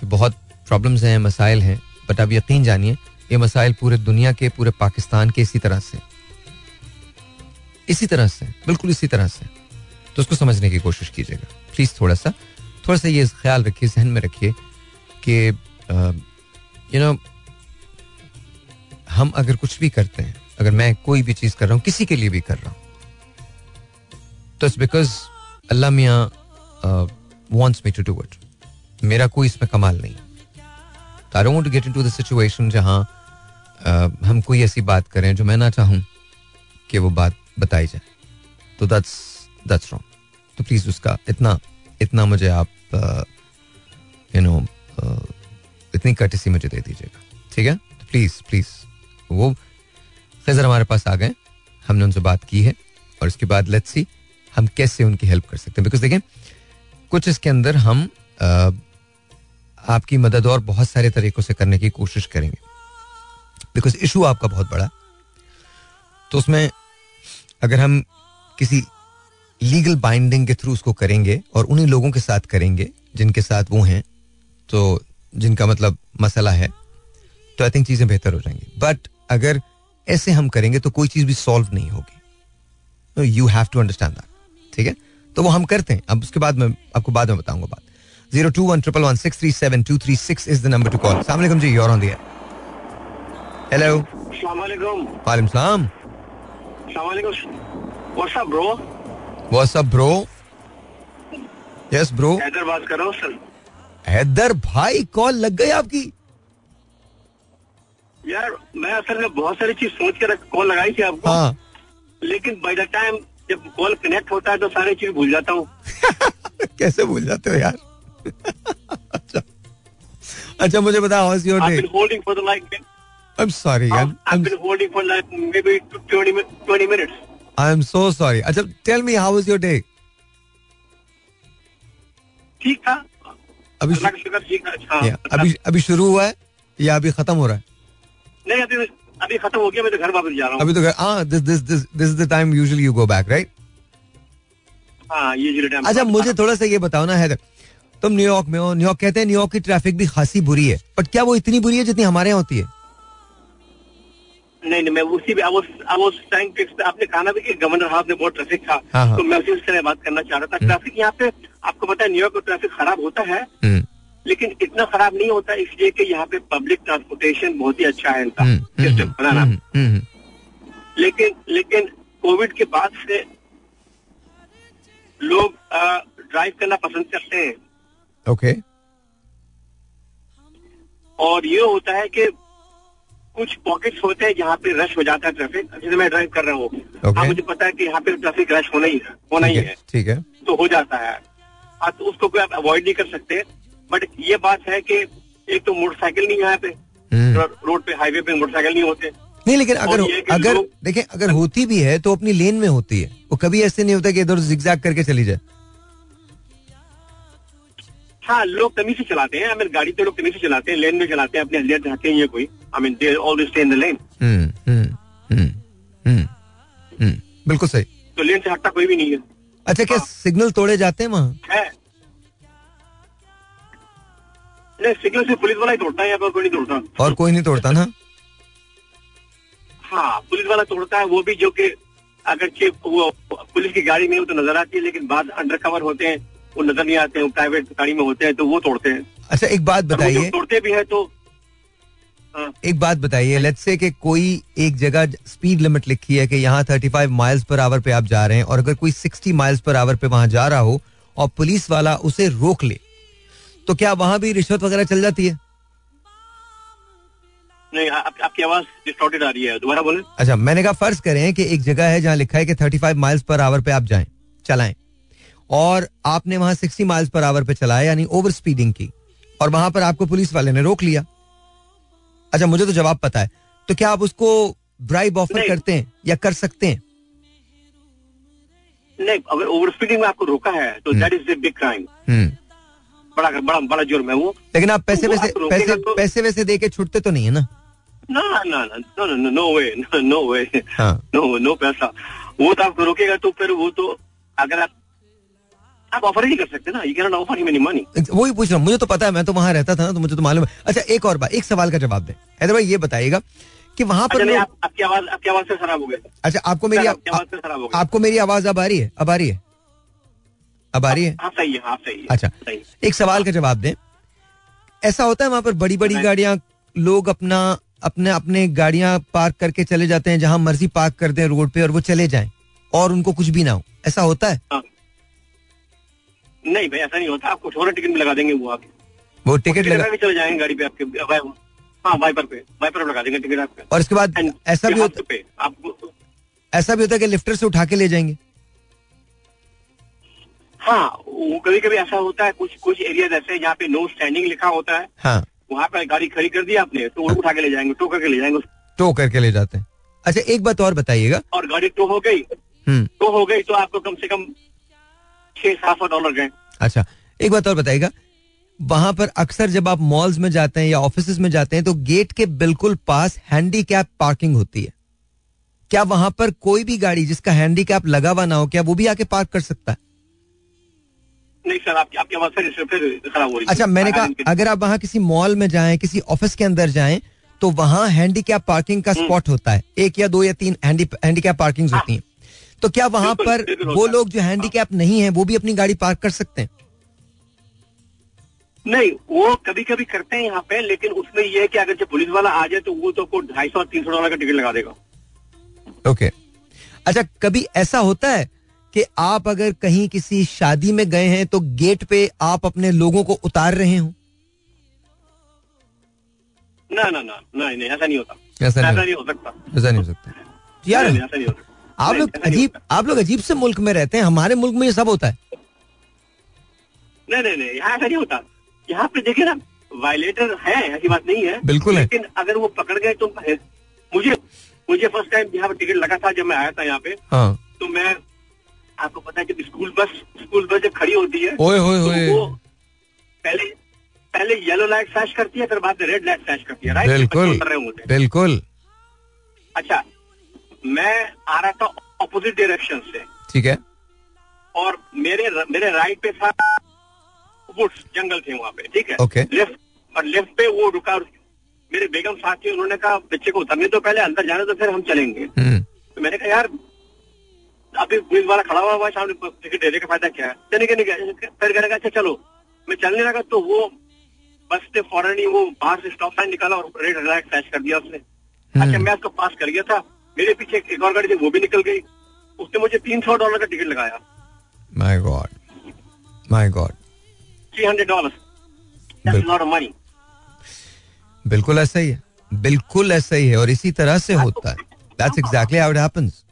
कि बहुत प्रॉब्लम्स हैं, मसाइल हैं, बट आप यकीन जानिए ये मसाइल पूरे दुनिया के, पूरे पाकिस्तान के इसी तरह से इसी तरह से बिल्कुल इसी तरह से. तो उसको समझने की कोशिश कीजिएगा प्लीज. थोड़ा सा थोड़ा सा ये ख्याल रखिए, जहन में रखिए कि यू नो हम अगर कुछ भी करते हैं, अगर मैं कोई भी चीज कर रहा हूँ, किसी के लिए भी कर रहा हूँ, तो इट्स बिकॉज अल्लाह मियाँ wants me to do it. मेरा कोई इसमें कमाल नहीं. तो I don't want to get into the situation जहाँ uh, हम कोई ऐसी बात करें जो मैं ना चाहूँ कि वो बात बताई जाए. तो दैट्स दैट्स रॉन्ग. तो प्लीज उसका इतना इतना मुझे आप यू नो इतनी कर्टेसी मुझे दे दीजिएगा, ठीक है? तो प्लीज प्लीज वो खिजर हमारे पास आ गए, हमने उनसे बात की है और उसके बाद लेट्स सी हम कैसे उनकी हेल्प कर सकते हैं. बिकॉज देखें कुछ इसके अंदर हम आ, आपकी मदद और बहुत सारे तरीकों से करने की कोशिश करेंगे, बिकॉज इशू आपका बहुत बड़ा. तो उसमें अगर हम किसी लीगल बाइंडिंग के थ्रू उसको करेंगे और उन्हीं लोगों के साथ करेंगे जिनके साथ वो हैं, तो जिनका मतलब मसला है, तो आई थिंक चीज़ें बेहतर हो जाएंगी. बट अगर ऐसे हम करेंगे तो कोई चीज़ भी सॉल्व नहीं होगी. You have to understand that, ठीक है? तो वो हम करते हैं. अब उसके बाद मैं आपको बाद में बताऊंगा बात. Zero two one triple one six three seven two three six is the number to call. अस्सलाम वालेकुम जी, you are on the air. Hello. अस्सलाम वालेकुम. वालेकुम सलाम. अस्सलाम वालेकुम. What's up bro? What's up bro? Yes bro. Haider बात कर रहा हूं सर. हैदर भाई, कॉल लग गई आपकी. यार मैं असल में बहुत सारी चीज सोच कर कॉल लगाई थी आपको. हाँ. लेकिन बाय द टाइम जब कॉल कनेक्ट होता है तो सारी चीज भूल जाता हूँ. कैसे भूल जाते हो यार? अच्छा अच्छा मुझे बता, how is your day? I have been holding for the like I am sorry I have been holding for like maybe twenty minutes. I am so sorry. अच्छा tell me, how is your day? ठीक था अभी. अच्छा अभी अभी शुरू हुआ है या अभी खत्म हो रहा है? नहीं अभी अभी खत्म हो गया, मैं तो घर वापस जा रहा हूँ अभी. तो हाँ, this this this this is the time usually you go back, right? हाँ, यूजुअली टाइम. अच्छा मुझे थोड़ा सा ये बताओ ना हैदर, तुम न्यूयॉर्क में हो. न्यूयॉर्क कहते हैं न्यूयॉर्क की ट्रैफिक भी खासी बुरी है, बट क्या वो इतनी बुरी है जितनी हमारे यहाँ होती है? नहीं नहीं, मैं उसी I was, I was trying to explain, आपने कहा ना भी कि गवर्नर हाउस में बहुत ट्रैफिक था. हाँ. तो मैं उसी से बात करना चाह रहा था. ट्रैफिक यहाँ पे आपको पता है न्यूयॉर्क का ट्रैफिक खराब होता है, लेकिन इतना खराब नहीं होता इसलिए कि यहाँ पे पब्लिक ट्रांसपोर्टेशन बहुत ही अच्छा है इनका सिस्टम बनाना. लेकिन लेकिन कोविड के बाद से लोग ड्राइव करना पसंद करते हैं. Okay okay. और ये होता है कि कुछ पॉकेट्स होते हैं जहाँ पे रश हो जाता है ट्रैफिक. जैसे मैं ड्राइव कर रहा हूँ okay. हाँ, मुझे पता है कि यहाँ पे ट्रैफिक रश होना ही है, होना ही है, ठीक है? तो हो जाता है. हाँ, तो उसको कोई आप अवॉइड नहीं कर सकते. बट ये बात है कि एक तो मोटरसाइकिल नहीं है यहाँ पे रोड पे, हाईवे पे मोटरसाइकिल नहीं होते. नहीं लेकिन अगर अगर देखें अगर होती भी है तो अपनी लेन में होती है. वो कभी ऐसे नहीं होता कि इधर जिगजैग करके चली जाए. हाँ, लोग कमी से चलाते हैं. आई मीन गाड़ी तो लोग कमी से चलाते हैं, लेन में चलाते हैं, अपने अंदर जाते हैं. ये कोई I mean they always stay in the lane. बिल्कुल सही. तो लेन से हटता कोई भी नहीं है. अच्छा क्या सिग्नल तोड़े जाते हैं वहाँ? नहीं, सिग्नल से पुलिस वाला ही तोड़ता है, यहाँ पर कोई नहीं तोड़ता. और कोई नहीं तोड़ता ना? हाँ, पुलिस वाला तोड़ता है. वो भी जो कि अगर वो पुलिस की गाड़ी में हो तो नजर आती है, लेकिन बाद अंडर कवर होते हैं, वो नजर नहीं आते हैं, प्राइवेट गाड़ी में होते हैं, तो वो तोड़ते हैं. अच्छा एक बात बताइए, तोड़ते भी है तो एक बात बताइए, लेट्स से कि कोई एक जगह स्पीड लिमिट लिखी है कि यहाँ पैंतीस माइल्स पर आवर पे आप जा रहे हैं, और अगर कोई साठ माइल्स पर आवर पे वहां जा रहा हो और पुलिस वाला उसे रोक ले, तो क्या वहां भी रिश्वत वगैरह चल जाती है? नहीं, आप, आपकी आवाज डिस्टॉर्टेड आ रही है, दोबारा बोलें। अच्छा, मैंने कहा फर्ज करें कि एक जगह है जहाँ लिखा है कि पैंतीस माइल्स पर आवर पे आप जाएं, चलाएं, और आपने वहां साठ माइल्स पर आवर पे चलाया, यानी ओवर स्पीडिंग की, और वहां पर आपको पुलिस वाले ने रोक लिया। अच्छा, मुझे तो जवाब पता है, तो क्या आप उसको ब्राइब ऑफर करते हैं या कर सकते हैं? नहीं, अगर ओवर स्पीडिंग में आपको रोका है तो that is a big crime, बड़ा बड़ा बड़ा जुर्म है वो। लेकिन आप पैसे वैसे पैसे पैसे वैसे दे के छुटते तो नहीं है ना? ना ना ना no no way no way no no पैसा वो तो आपको रोकेगा तो फिर वो तो अगर आप आप ऑफर ही कर सकते ना, you can not offer him any money. वही पूछ रहा हूँ, मुझे तो पता है, मैं तो वहां रहता था ना, तो मुझे तो मालूम है। अच्छा, एक और बात, एक सवाल का जवाब दें हैदर भाई, ये बताइएगा कि वहाँ पर आपकी आवाज आपकी आवाज से खराब हो गया। अच्छा, आपको मेरी आपको मेरी आवाज अब आ रही है अब आ रही है अब आ रही है? सही है, आप सही है। अच्छा, एक सवाल का जवाब दें, ऐसा होता है वहाँ पर बड़ी बड़ी गाड़ियाँ, लोग अपना अपने अपने गाड़ियाँ पार्क करके चले जाते हैं जहाँ मर्जी पार्क कर दें रोड पे, और वो चले जाएं और उनको कुछ भी ना हो, ऐसा होता है? नहीं भाई, ऐसा नहीं होता, आपको छोटा टिकट भी लगा देंगे वो, आप वो टिकट लगा के चले जाएंगे गाड़ी पे आपके, हाँ, वाइपर पे वाइपर लगा देंगे टिकट आपके, और इसके बाद ऐसा भी होता ऐसा भी होता है कि लिफ्टर से उठा के ले जाएंगे। हाँ, वो कभी कभी ऐसा होता है, कुछ कुछ एरियाज ऐसे हैं जहाँ पे नो स्टैंडिंग लिखा होता है, हाँ, वहाँ पे गाड़ी खड़ी कर दी आपने तो हाँ, उठा के ले जाएंगे, टो करके ले जाएंगे, टो करके ले जाते हैं। अच्छा, एक बात और बताइएगा, और गाड़ी टो हो गई टो हो गई तो आपको कम से कम छह सात सौ डॉलर गए। अच्छा, एक बात और बताइएगा, वहाँ पर अक्सर जब आप मॉल्स में जाते हैं या ऑफिस में जाते हैं तो गेट के बिल्कुल पास हैंडीकैप पार्किंग होती है, क्या वहाँ पर कोई भी गाड़ी जिसका हैंडीकैप लगा हुआ ना हो, क्या वो भी आके पार्क कर सकता है? नहीं सर, आपकी आपकी आवाज़ फिर खराब हो रही है। अच्छा, मैंने कहा अगर आप वहाँ किसी मॉल में जाएं, किसी ऑफिस के अंदर जाएं, तो वहाँ हैंडीकैप पार्किंग का स्पॉट होता है, एक या दो या तीन हैंडीकैप पार्किंग्स होती हैं, तो क्या वहाँ पर वो लोग जो हैंडीकैप नहीं है वो भी अपनी गाड़ी पार्क कर सकते हैं? नहीं, वो कभी कभी करते हैं यहाँ पे, लेकिन उसमें ये है कि अगर जब पुलिस वाला आ जाए तो वो तो ढाई सौ तीन सौ डॉलर का टिकट लगा देगा। ओके, अच्छा, कभी ऐसा होता है कि आप अगर कहीं किसी शादी में गए हैं तो गेट पे आप अपने लोगों को उतार रहे हो? ना ना ना नहीं नहीं ऐसा नहीं होता, ऐसा नहीं हो सकता, ऐसा नहीं हो सकता यार, ऐसा नहीं होता। आप लोग अजीब आप लोग अजीब से मुल्क में रहते हैं, हमारे मुल्क में ये सब होता है। नहीं नहीं नहीं यहाँ ऐसा नहीं होता, यहाँ पे देखिए ना, वायलेटर है, ऐसी बात नहीं है, बिल्कुल, लेकिन अगर वो पकड़ गए तो मुझे मुझे फर्स्ट टाइम यहाँ पे टिकट लगा था जब मैं आया था यहाँ पे, तो मैं आपको पता है जब स्कूल बस स्कूल बस जब खड़ी होती है ओए, ओए, तो ओए। वो पहले पहले येलो लाइट फ्लैश करती है, फिर बाद में रेड लाइट फ्लैश करती है, राइट? बिल्कुल कर रहे होते, बिल्कुल। अच्छा, मैं आ रहा था ऑपोजिट डायरेक्शन से, ठीक है, और मेरे मेरे राइट पे था वुड्स, जंगल थे वहाँ पे, ठीक है, ओके, लेफ्ट और लेफ्ट पे वो रुका। मेरे बेगम साथी, उन्होंने कहा बच्चे को उतरने तो पहले, अंदर जाने तो फिर हम चलेंगे। तो मैंने कहा यार अभी पुलिस वाला खड़ा हुआ सामने, टिकट देने का फायदा क्या है, चले के नहीं, फिर कहने का अच्छा चलो, मैं चलने लगा तो वो बस ने फौरन ही वो बाहर से स्टॉप साइन निकाला और रेड लाइट फ्लैश कर दिया उसने। अच्छा, मैं उसको पास कर गया था, मेरे पीछे एक और गाड़ी थी वो भी निकल गई, उसने मुझे तीन सौ डॉलर का टिकट लगाया। My God, my God, three hundred dollar that's not money. बिल्कुल ऐसा ही है, बिल्कुल ऐसा ही है, और इसी तरह से होता है, that's exactly how it happens.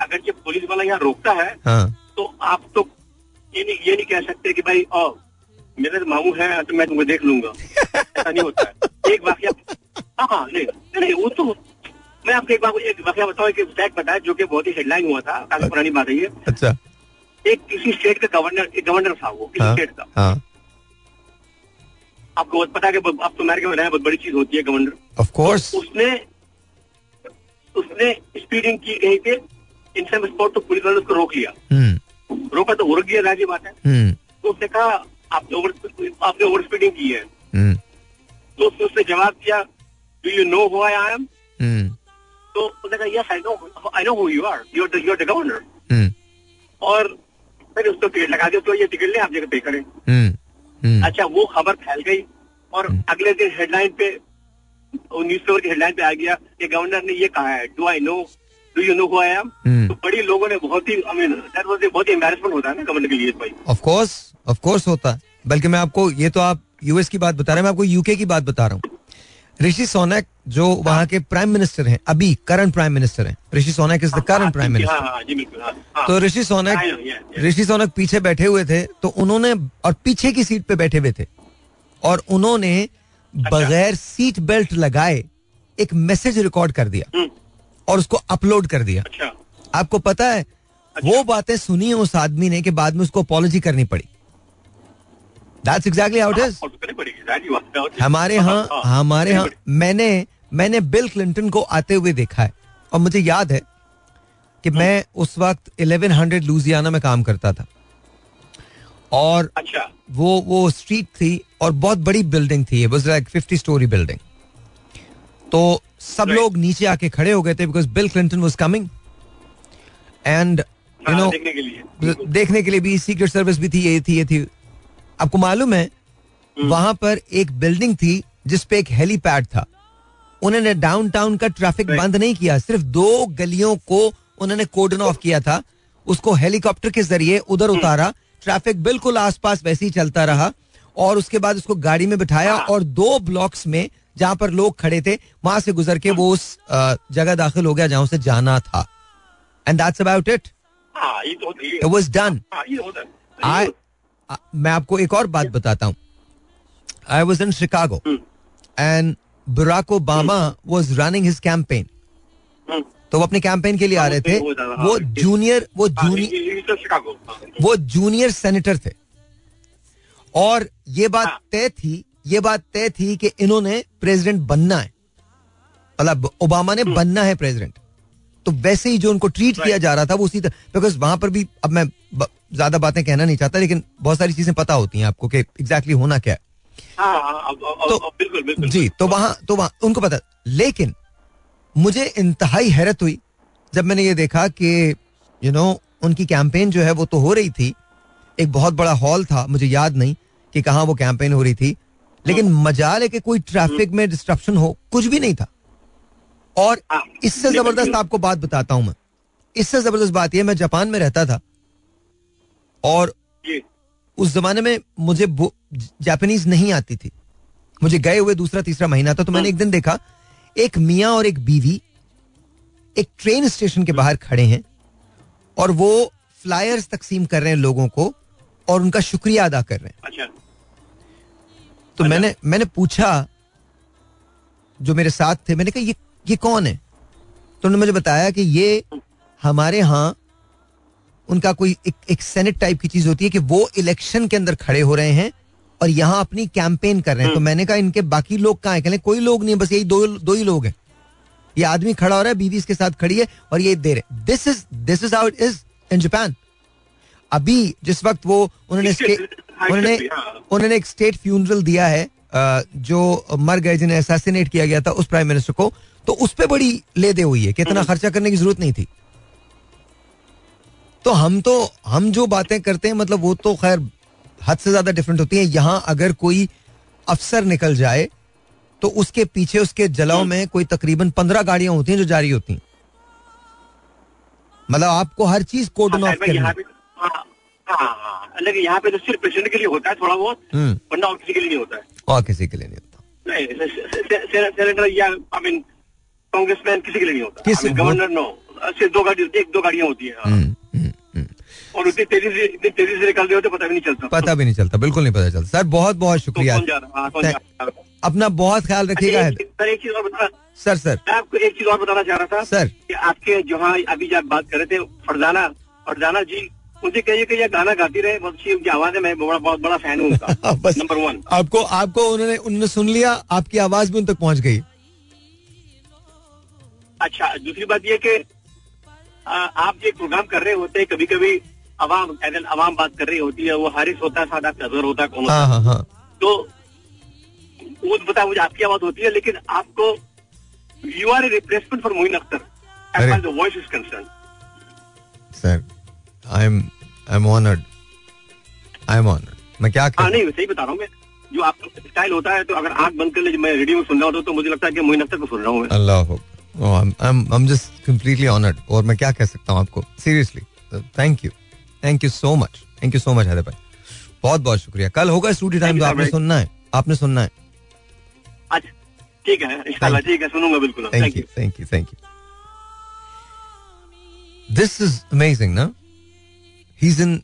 अगर जब पुलिस वाला यहाँ रोकता है, हाँ, तो आप तो ये नहीं ये नहीं कह सकते कि भाई ओ मेरे मामू है तो मैं तुमको देख लूंगा, ऐसा नहीं होता है। एक वाकया, हाँ, नहीं नहीं वो तो मैं आपको एक बार एक वाकया बताऊँ, एक फैक्ट बताया जो कि बहुत ही हेडलाइन हुआ था, काफी पुरानी बात है ये। अच्छा, एक किसी स्टेट का गवर्नर एक गवर्नर था वो किसी स्टेट का, हाँ, आपको बहुत पता है कि आप तो अमेरिका में रहे, बहुत बड़ी चीज होती है गवर्नर, ऑफ कोर्स। उसने उसने स्पीडिंग की कहीं पे इंसान स्पॉट, तो पुलिस वाले उसको रोक लिया, रोका तो रोक दिया, जाहिर बात है। तो उसने कहा आपने ओवर आपने ओवर स्पीडिंग की है, तो उसने जवाब दिया do you know who I am, तो उसने कहा yes I know I know who you are, you are the governor, और फिर उसको टिकट लगा दिया, तो ये टिकट ले आप जगह पे करें। अच्छा, वो खबर फैल गई, और अगले दिन हेडलाइन पे न्यूज पेपर की हेडलाइन पे आ गया कि गवर्नर ने ये कहा है, do I know do you know who I am. तो बड़ी लोगों ने बहुत ही आई मीन बहुत ही एम्बैरेसमेंट होता है ना गवर्नर के लिए भाई. ऑफ कोर्स ऑफ कोर्स होता है. बल्कि मैं आपको, ये तो आप यूएस की बात बता रहे हैं, मैं आपको यूके की बात बता रहा हूँ. ऋषि सोनक जो वहाँ के प्राइम मिनिस्टर हैं, अभी करंट प्राइम मिनिस्टर हैं, Rishi Sunak is the current prime minister. तो ऋषि सोनक ऋषि सोनक पीछे बैठे हुए थे, तो उन्होंने, और पीछे की सीट पे बैठे हुए थे, और उन्होंने बगैर सीट बेल्ट लगाए एक मैसेज रिकॉर्ड कर दिया और उसको अपलोड कर दिया. आपको पता है वो बातें सुनी है उस आदमी ने कि बाद में उसको अपॉलॉजी करनी पड़ी. That's exactly how it is. हमारे यहाँ हमारे यहाँ मैंने मैंने बिल क्लिंटन को आते हुए देखा है. और मुझे याद है कि मैं उस वक्त ग्यारह सौ लुजियाना में काम करता था, और अच्छा. वो वो स्ट्रीट थी और बहुत बड़ी बिल्डिंग थी, it was like fifty story building. तो सब right. लोग नीचे आके खड़े हो गए थे because Bill Clinton was coming and you know, देखने के लिए देखने के लिए भी सीक्रेट सर्विस भी थी, ये थी ये थी. आपको मालूम है वहां पर एक बिल्डिंग थी जिसपे एक हेलीपैड था. उन्होंने डाउनटाउन का ट्रैफिक बंद नहीं किया, सिर्फ दो गलियों को उन्होंने कोडन ऑफ किया था, उसको हेलीकॉप्टर के जरिए उधर उतारा, ट्रैफिक बिल्कुल आसपास वैसे ही चलता रहा, और उसके बाद उसको गाड़ी में बिठाया और दो ब्लॉक्स में जहां पर लोग खड़े थे वहां से गुजर के वो उस जगह दाखिल हो गया जहां उसे जाना था. And that's about it. It was done. I मैं आपको एक और बात बताता हूँ. I was in Chicago and Barack Obama was running his campaign. तो वो अपने कैंपेन के लिए आ रहे थे. वो जूनियर वो जूनियर वो जूनियर सेनेटर थे, और ये बात तय थी ये बात तय थी कि इन्होंने प्रेसिडेंट बनना है, मतलब ओबामा ने बनना है प्रेसिडेंट. तो वैसे ही जो उनको ट्रीट किया जा रहा था वो उसी तरह, बिकॉज वहां पर भी, अब मैं ज्यादा बातें कहना नहीं चाहता, लेकिन बहुत सारी चीजें पता होती हैं आपको कि एग्जैक्टली होना क्या है. तो बिल्कुल जी, तो वहां तो वहां उनको पता. लेकिन मुझे इंतहाई हैरत हुई जब मैंने ये देखा कि यू नो उनकी कैंपेन जो है वो तो हो रही थी, एक बहुत बड़ा हॉल था, मुझे याद नहीं कि कहाँ वो कैंपेन हो रही थी, लेकिन मजाल है कि कोई ट्रैफिक में डिस्ट्रप्शन हो, कुछ भी नहीं था. और इससे जबरदस्त आपको बात बताता हूं मैं, इससे जबरदस्त बात यह, मैं जापान में रहता था और उस जमाने में मुझे जापानीज नहीं आती थी, मुझे गए हुए दूसरा तीसरा महीना था. तो मैंने एक दिन देखा एक मियां और एक बीवी एक ट्रेन स्टेशन के बाहर खड़े हैं और वो फ्लायर्स तकसीम कर रहे हैं लोगों को और उनका शुक्रिया अदा कर रहे हैं. तो मैंने मैंने पूछा, जो मेरे साथ थे, मैंने कहा ये ये कौन है? तो उन्होंने मुझे बताया कि ये हमारे यहाँ उनका कोई एक, एक सेनेट टाइप की चीज होती है कि वो इलेक्शन के अंदर खड़े हो रहे हैं और यहाँ अपनी कैंपेन कर रहे हैं. तो मैंने कहा इनके बाकी लोग कहाँ हैं? कहने कोई लोग नहीं है, बस यही दो दो ही लोग हैं. ये आदमी खड़ा हो रहा है, बीवी इसके साथ खड़ी है और ये दे रहे. This is this is how it is in Japan. अभी जिस वक्त वो उन्होंने उन्होंने उन्होंने एक स्टेट फ्यूनरल दिया है जो मर गए, जिन्हें असैसिनेट किया गया था उस प्राइम मिनिस्टर को, तो उस पर बड़ी ले दे हुई है कि इतना खर्चा करने की जरूरत नहीं थी. तो हम तो हम जो बातें करते हैं, मतलब वो तो खैर हद से ज्यादा डिफरेंट होती है. यहाँ अगर कोई अफसर निकल जाए तो उसके पीछे उसके जलाओं में कोई तकरीबन पंद्रह गाड़ियां होती हैं जो जारी होती हैं. मतलब आपको हर चीज कोडन ऑफ करनी. लेकिन यहाँ पे तो सिर्फ प्रेसिडेंट के लिए होता है थोड़ा बहुत, वरना और किसी के लिए नहीं होता है. और किसी के लिए नहीं होता. सेनेटर या आई मीन कांग्रेसमैन किसी के लिए नहीं होता. गवर्नर नो, सिर्फ दो गाड़ी एक दो गाड़ियाँ होती है और उतनी तेजी से इतनी तेजी से निकल रहे होते पता भी नहीं चलता. पता भी नहीं चलता, बिल्कुल नहीं पता चलता. सर बहुत बहुत शुक्रिया, अपना बहुत ख्याल रखिएगा. सर एक चीज और बताना सर सर मैं आपको एक चीज और बताना चाह रहा था सर, कि आपके जहाँ अभी जब बात कर रहे थे फरदाना फरदाना जी, मुझे कहिए कि यह गाना गाती रहे, बहुत अच्छी उनकी आवाज है, मैं बड़ा बहुत बड़ा फैन हूँ उनका. बस नंबर वन. आपको आपको उन्होंने उन्होंने सुन लिया, आपकी आवाज भी उन तक पहुँच गई. अच्छा, दूसरी बात यह कि आप जो प्रोग्राम कर रहे होते हैं, कभी कभी अवाम अवाम बात कर रही होती है, वो हारिस होता है, सादा नजर होता है, कौन होता है, तो वो बता मुझे आपकी आवाज होती है, लेकिन आपको you are a replacement for Moin Akhtar as far the voice is concern. Sir I'm I'm honored. I'm honored. मैं क्या करूं? नहीं, सही बता रहा हूं मैं. जो आपको टेक्सटाइल होता है, तो अगर आंख बंद कर ले, मैं रेडियो में सुन रहा हूँ तो मुझे लगता है कि मोइन अख्तर को सुन रहा हूँ मैं. अल्लाह Oh, I'm, I'm, I'm just completely honored. और मैं क्या कह सकता हूँ आपको, seriously thank you thank you so much thank you so much Haider भाई, बहुत बहुत शुक्रिया. कल होगा स्टूडियो टाइम, तो आपने सुनना है, आपने सुनना है. अच्छा ठीक है, इंशाल्लाह ठीक है, सुनूंगा बिल्कुल. Thank you thank you thank you. This is amazing ना, he is in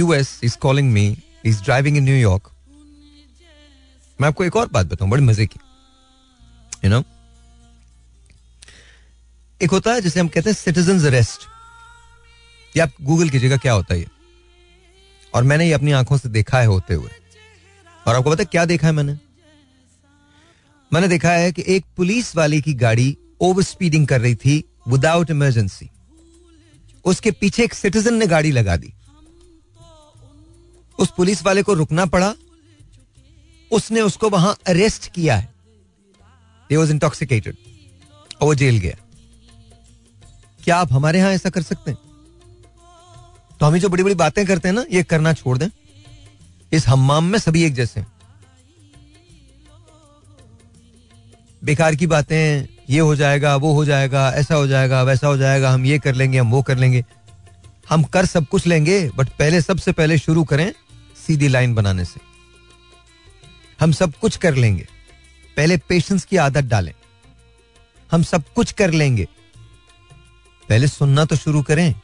US, he is calling me, he is driving in New York. मैं आपको एक और बात बताऊं बड़े मजे की, यू नो एक होता है जिसे हम कहते हैं सिटीजन अरेस्ट, ये आप गूगल कीजिएगा क्या होता है ये, और मैंने ये अपनी आंखों से देखा है होते हुए. और आपको पता है क्या देखा है मैंने मैंने देखा है कि एक पुलिस वाले की गाड़ी ओवर स्पीडिंग कर रही थी विदाउट इमरजेंसी, उसके पीछे एक सिटीजन ने गाड़ी लगा दी, उस पुलिस वाले को रुकना पड़ा, उसने उसको वहां अरेस्ट किया है, ही वाज इंटॉक्सिकेटेड और वो जेल गया. क्या आप हमारे यहां ऐसा कर सकते हैं? तो हम जो बड़ी बड़ी बातें करते हैं ना, ये करना छोड़ दें. इस हम्माम में सभी एक जैसे हैं. बेकार की बातें, ये हो जाएगा वो हो जाएगा, ऐसा हो जाएगा वैसा हो जाएगा, हम ये कर लेंगे हम वो कर लेंगे. हम कर सब कुछ लेंगे, बट पहले सबसे पहले शुरू करें सीधी लाइन बनाने से. हम सब कुछ कर लेंगे, पहले पेशेंस की आदत डालें. हम सब कुछ कर लेंगे, पहले सुनना तो शुरू करें.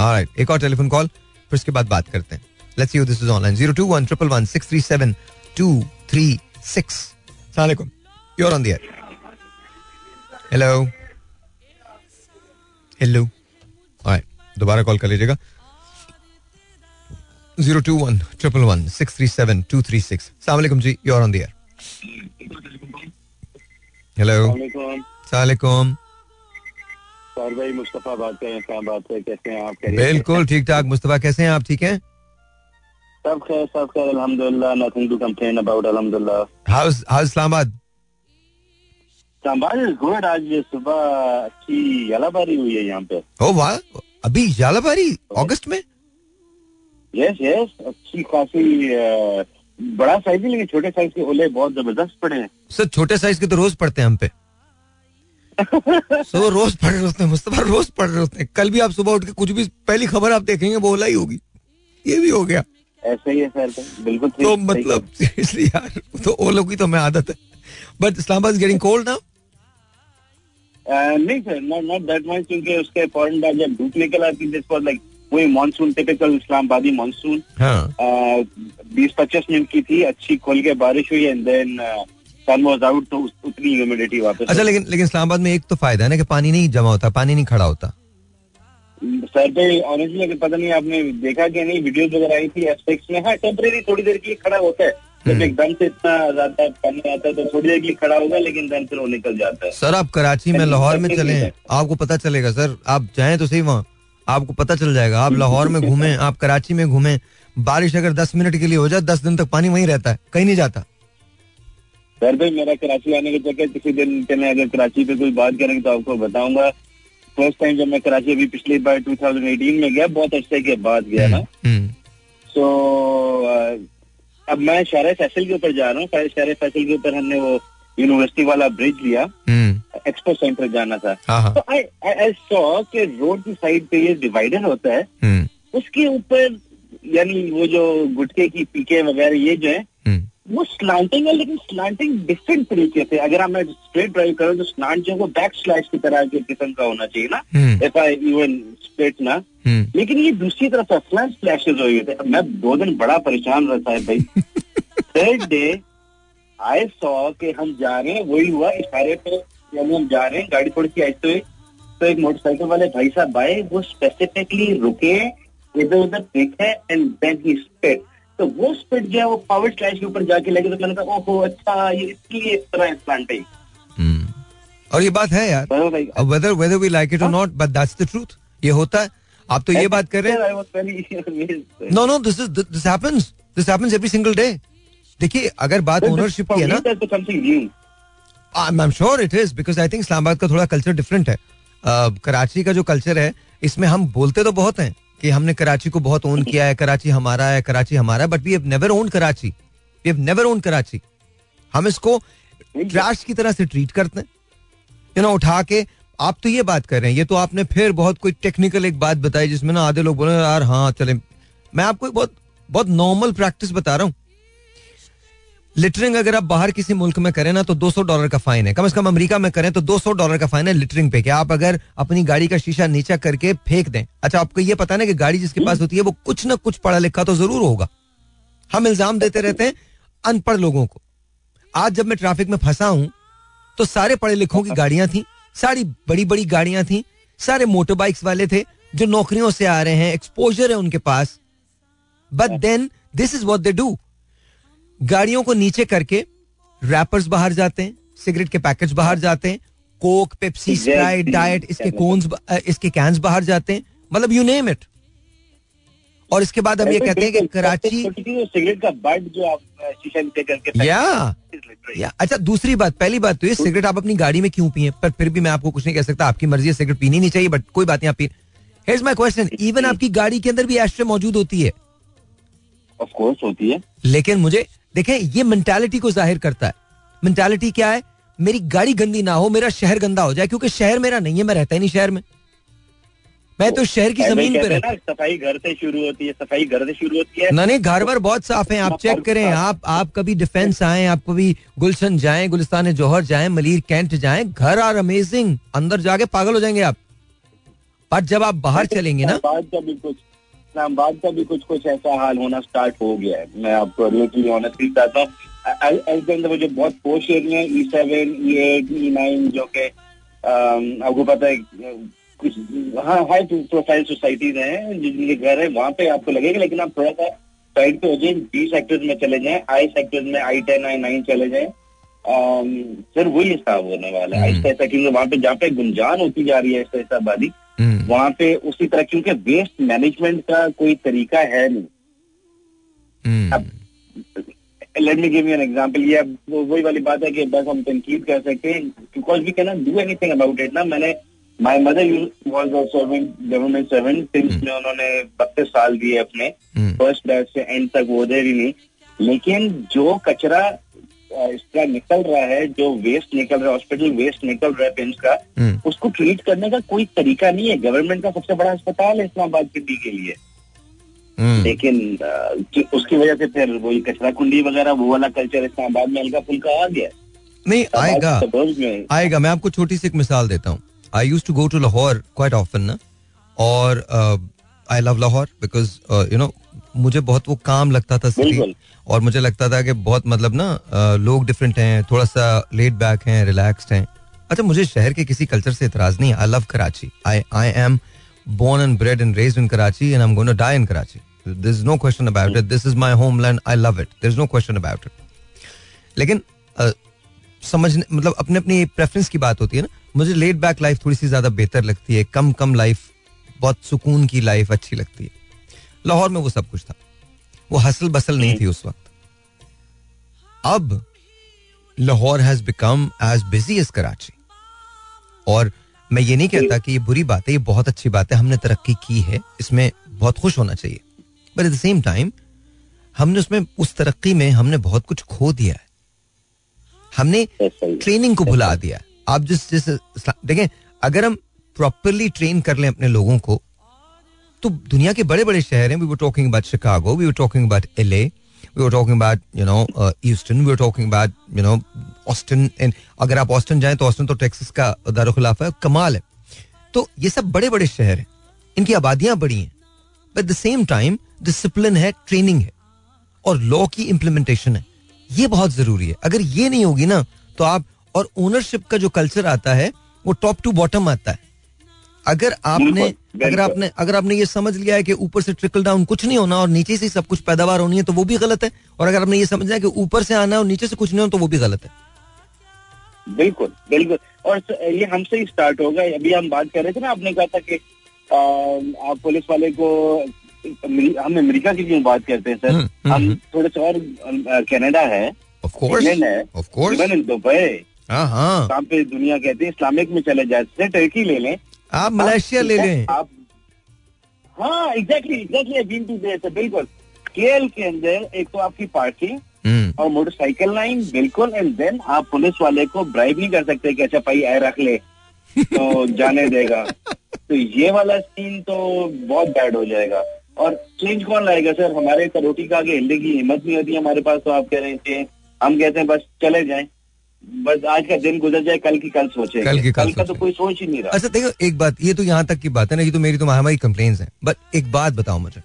ऑलराइट, एक और टेलीफोन कॉल, फिर उसके बाद बात करते हैं. Let's see who this is online. Zero two one triple one six three seven two three six. अस्सलाम वालेकुम, you are on the air. Hello hello, alright, दोबारा कॉल कर लीजिएगा. Zero two one triple one six three seven two three six. अस्सलाम वालेकुम जी, you are on the air. Hello, अस्सलाम वालेकुम. भाई मुस्तफा बात कर रहे हैं, बात कर, कैसे हैं आप? बिल्कुल ठीक ठाक मुस्तफा, कैसे हैं आप? ठीक हैं, सब खैर सब खैर अल्हम्दुलिल्लाह, नथिंग टू कंप्लेन अबाउट अल्हम्दुलिल्लाह. How's how's Islamabad? Islamabad is good. आज सुबह अच्छी यालाबारी हुई है यहाँ पे. ओ वाह, अभी यालाबारी अगस्त में? यस यस, अच्छी खासी बड़ा साइज है, लेकिन छोटे साइज के ओले बहुत जबरदस्त पड़े हैं. सर छोटे साइज के तो रोज पड़ते हैं हम पे. so, रोज पढ़ रहे होते हैं मुस्तफा, रोज पढ़ रहे होते हैं. कल भी आप सुबह उठ के कुछ भी पहली खबर आप देखेंगे वो ओला ही होगी. ये भी हो गया, ऐसा ही है सर, बिल्कुल. तो मतलब सीरियसली यार, तो ओलों की तो मैं आदत है. But Islamabad is getting cold now? नहीं sir, not not that much, क्योंकि उसके अकॉर्डिंग जब धूप निकल आती है, वही मानसून, टिपिकल इस्लामाबादी मानसून. बीस पच्चीस मिनट की थी, अच्छी खोल के बारिश हुई एंड देन आउट, तो उतनी ह्यूमिडिटी वापस. अच्छा, लेकिन लेकिन इस्लामाबाद में एक तो फायदा है ना कि पानी नहीं जमा होता, पानी नहीं खड़ा होता. सर पे ऑनेस्टली पता नहीं आपने देखा कि नहीं, वीडियोस वगैरह आई थी एस्पेक्ट्स में. हाँ, टेम्परेरी थोड़ी देर के लिए खड़ा होता है, जब एकदम से इतना ज्यादा पानी आता है तो थोड़ी देर के लिए खड़ा होगा, लेकिन देन फिर वो निकल जाता है. सर आप कराची में, लाहौर में चले, आपको पता चलेगा सर, आप जाए तो सही वहाँ, आपको पता चल जाएगा. आप लाहौर में घूमे, आप कराची में घूमे, बारिश अगर दस मिनट के लिए हो जाए, दस दिन तक पानी वहीं रहता है, कहीं नहीं जाता. सर भाई मेरा कराची आने के चक्कर, किसी दिन चले अगर कराची पे कोई बात करेंगे तो आपको बताऊंगा. फर्स्ट टाइम जब मैं कराची अभी पिछली बार टू थाउजेंड एटीन में गया, बहुत अच्छे के बाद गया ना. सो अब मैं शहर फैसल के ऊपर जा रहा हूँ. शहर फैसल के ऊपर हमने वो यूनिवर्सिटी वाला ब्रिज लिया, एक्सपो सेंटर जाना था. तो आई आई सॉ कि रोड की साइड पे ये डिवाइडर होता है, उसके ऊपर यानी वो जो गुटके की पीके वगैरह ये जो है वो स्लांटिंग है, लेकिन स्लांटिंग डिफरेंट तरीके से. अगर हम स्ट्रेट ड्राइव करें तो स्लांट जो है वो बैक स्लैश की तरह के किस्म का होना चाहिए ना, इफ आई इवन स्ट्रेट ना. लेकिन ये दूसरी तरफ से फ्लैश स्लैशेज हो गए थे. मैं दो दिन बड़ा परेशान रहता है भाई. थर्ड डे आई सॉ के हम जा रहे हैं, वही हुआ इशारे पे, यानी हम जा रहे हैं, गाड़ी थोड़ी सी आहिस्ते हुई तो एक मोटरसाइकिल वाले भाई साहब आए, वो स्पेसिफिकली रुके, इधर उधर देखे एंड देन ही स्पिट. तो वो स्पिट जो है वो पावर स्लैश के ऊपर जाके लगे, तो मैंने कहा ओहो अच्छा ये इसलिए इस तरह स्लैंटिंग. और ये बात है यार, whether whether we like it or not, but that's the truth. ये होता है. आप तो ये बात कर रहे हैं, no no this is this happens this happens every single day. देखिए अगर बात ओनरशिप की है ना, I am sure it is, because I think Islamabad का थोड़ा कल्चर डिफरेंट है. कराची का जो कल्चर है इसमें हम बोलते तो बहुत हैं, कि हमने कराची को बहुत ओन किया है, कराची हमारा है, कराची हमारा है, but we have never own Karachi, we have never own Karachi. हम इसको ट्रैश की तरह से ट्रीट करते हैं, यू नो, उठा के. आप तो ये बात कर रहे हैं, ये तो आपने फिर बहुत कोई टेक्निकल एक बात बताई जिसमें ना आधे लोग बोले यार हाँ चले. मैं आपको एक बहुत बहुत नॉर्मल प्रैक्टिस बता रहा हूँ. लिटरिंग अगर आप बाहर किसी मुल्क में करें ना तो दो सौ डॉलर का फाइन है, कम से कम अमेरिका में करें तो दो सौ डॉलर का फाइन है लिटरिंग पे, कि आप अगर अपनी गाड़ी का शीशा नीचा करके फेंक दें. अच्छा, आपको ये पता ना कि गाड़ी जिसके पास होती है वो कुछ ना कुछ पढ़ा लिखा तो जरूर होगा. हम इल्जाम देते रहते हैं अनपढ़ लोगों को. आज जब मैं ट्रैफिक में फंसा हूं तो सारे पढ़े लिखों की गाड़ियां थी, सारी बड़ी बड़ी गाड़ियां थी, सारे मोटर बाइक्स वाले थे जो नौकरियों से आ रहे हैं, एक्सपोजर है उनके पास. But then this is what they do. गाड़ियों को नीचे करके रैपर्स बाहर जाते हैं, सिगरेट के पैकेट्स बाहर जाते हैं, कोक, पेप्सी, स्प्राइट, डाइट, इसके कोन्स, इसके कैंस बाहर जाते हैं, मतलब यू नेम इट. और इसके बाद हम ये कहते हैं कि कराची सिगरेट का बड जो आप शीशा नीचे करके या या अच्छा, दूसरी बात, पहली बात तो ये सिगरेट आप अपनी गाड़ी में क्यों पिए, पर फिर भी मैं आपको कुछ नहीं कह सकता, आपकी मर्जी है, सिगरेट पीनी नहीं चाहिए, बट कोई बात नहीं, आप पिए. Here is my question, even आपकी गाड़ी के अंदर भी एस्ट्रे मौजूद होती है, ऑफ कोर्स होती है, लेकिन मुझे देखें ये मेंटालिटी को जाहिर करता है. मेंटालिटी क्या है? मेरी गाड़ी गंदी ना हो, मेरा शहर गंदा हो जाए, क्योंकि शहर मेरा नहीं है, मैं रहता ही नहीं शहर में, मैं तो शहर की जमीन पे रहता हूँ. सफाई घर से शुरू होती है, सफाई घर से शुरू होती है. ना नहीं, घर बार बहुत साफ है, आप चेक करें. आप आप कभी डिफेंस आए, आप कभी गुलशन जाएं, गुलिस्तान जौहर जाएं, मलीर कैंट जाएं, घर आर अमेजिंग, अंदर जाके पागल हो जाएंगे आप. बट जब आप बाहर चलेंगे ना, इस्लामाबाद का भी कुछ कुछ ऐसा हाल होना स्टार्ट हो गया है. मैं आपको चाहता हूँ, मुझे बहुत पोस्ट एरिया है, E seven E eight E nine जो के आपको पता है, कुछ हाँ हाई प्रोफाइल सोसाइटीज हैं जिनके घर है, वहाँ पे आपको लगेगा. लेकिन आप थोड़ा सा साइड पे हो जाए, बी सेक्टर्स में चले जाएं, आई सेक्टर्स में आई टेन आई नाइन चले जाएं, सर वही हिसाब होने वाला है. ऐसा ऐसा क्योंकि वहाँ पे जहाँ पे गुंजान होती जा रही है ऐसा ऐसा आबादी, वहाँ पे उसी तरह क्योंकि वेस्ट मैनेजमेंट का कोई तरीका है नहीं. अब let me give you an example, ये अब वही वाली बात है कि बस हम तनकीद कर सकते हैं because we can not do anything about it ना. मैंने my mother was a servant, government servant, since में उन्होंने बत्तीस साल दिए अपने, फर्स्ट बैच से एंड तक वो उधर ही नहीं. लेकिन जो कचरा इस तरह निकल रहा है, जो वेस्ट निकल रहा है, हॉस्पिटल वेस्ट निकल रहा है पेंट्स का, उसको ट्रीट करने का कोई तरीका नहीं है. गवर्नमेंट का सबसे बड़ा अस्पताल है इस्लामाबाद सिटी के लिए, लेकिन उसकी वजह से फिर वही कचरा कुंडी वगैरह वो वाला कल्चर इस्लामाबाद में हल्का फुल्का आ गया. नहीं आएगा, आएगा. मैं आपको छोटी सी एक मिसाल देता हूँ. I used to go to Lahore quite often ना, और I love Lahore because you know मुझे बहुत वो काम लगता था सिटी, और मुझे लगता था कि बहुत मतलब ना लोग डिफरेंट हैं, थोड़ा सा लेट बैक हैं, रिलैक्स्ड हैं. अच्छा, मुझे शहर के किसी कल्चर से इतराज नहीं है. I love Karachi, I I am born and bred and raised in Karachi and I am going to die in Karachi, there is no question about it, this is my homeland, I love it, there is no question about it. लेकिन समझ मतलब अपने अपनी preference की बात होती है ना. मुझे लेट बैक लाइफ थोड़ी सी ज़्यादा बेहतर लगती है, कम कम लाइफ, बहुत सुकून की लाइफ अच्छी लगती है. लाहौर में वो सब कुछ था, वो हसल बसल नहीं थी उस वक्त. अब Lahore has become as busy as Karachi. और मैं ये नहीं कहता कि ये बुरी बात है, ये बहुत अच्छी बात है, हमने तरक्की की है, इसमें बहुत खुश होना चाहिए. But at the same time हमने उसमें उस तरक्की में हमने बहुत कुछ खो दिया है, हमने ट्रेनिंग को भुला दिया. आप जिस जिस देखें, अगर हम प्रॉपरली ट्रेन कर लें अपने लोगों को, तो दुनिया के बड़े बड़े शहर हैं. We were talking about Chicago, we were talking about LA, we were talking about you know Easton, we were talking about you know Austin. And अगर आप ऑस्टिन जाएं तो ऑस्टिन तो टेक्सास का दारुखिलाफा है, कमाल है. तो ये सब बड़े बड़े शहर हैं, इनकी आबादियां बड़ी हैं, but at the same time discipline है, ट्रेनिंग है, और लॉ की इम्प्लीमेंटेशन है. ये बहुत जरूरी है. अगर ये नहीं होगी ना तो आप, और ओनरशिप का जो कल्चर आता है वो टॉप टू बॉटम आता है. अगर आपने अगर आपने अगर आपने ये समझ लिया है कि ऊपर से ट्रिकल डाउन कुछ नहीं होना और नीचे से सब कुछ पैदावार होनी है, तो वो भी गलत है. और अगर आपने ये समझ लिया कि ऊपर से आना और नीचे से कुछ नहीं होना, तो वो भी गलत है. बिल्कुल बिल्कुल. और ये हमसे ही स्टार्ट होगा. अभी हम बात कर रहे थे ना, आपने कहा था कि आप पुलिस वाले को, हम अमेरिका की क्यों बात करते हैं सर, हम थोड़े से और, कनाडा है, दुबई, वहाँ पे दुनिया कहती है इस्लामिक में चले जाते हैं, टर्की ले लें आप, मलेशिया ले लें आप, हाँ exactly exactly again to there बिल्कुल केएल के अंदर एक तो आपकी पार्किंग hmm. और मोटरसाइकिल लाइन बिल्कुल एंड देन आप पुलिस वाले को ब्राइब नहीं कर सकते कि अच्छा भाई आए रख ले तो जाने देगा तो ये वाला सीन तो बहुत बैड हो जाएगा और चेंज कौन लाएगा सर हमारे करोटी का आगे हिलने की हिम्मत नहीं होती हमारे पास तो आप कह रहे थे हम कहते हैं बस चले जाएं बस आज का दिन गुजर जाए कल की कल सोचे कल, की कल, कल का तो कोई सोच ही नहीं रहा। अच्छा देखो एक बात ये तो यहाँ तक की बात है ना ये तो मेरी तो हमारी कंप्लेंट्स हैं बट एक बात बताओ मुझे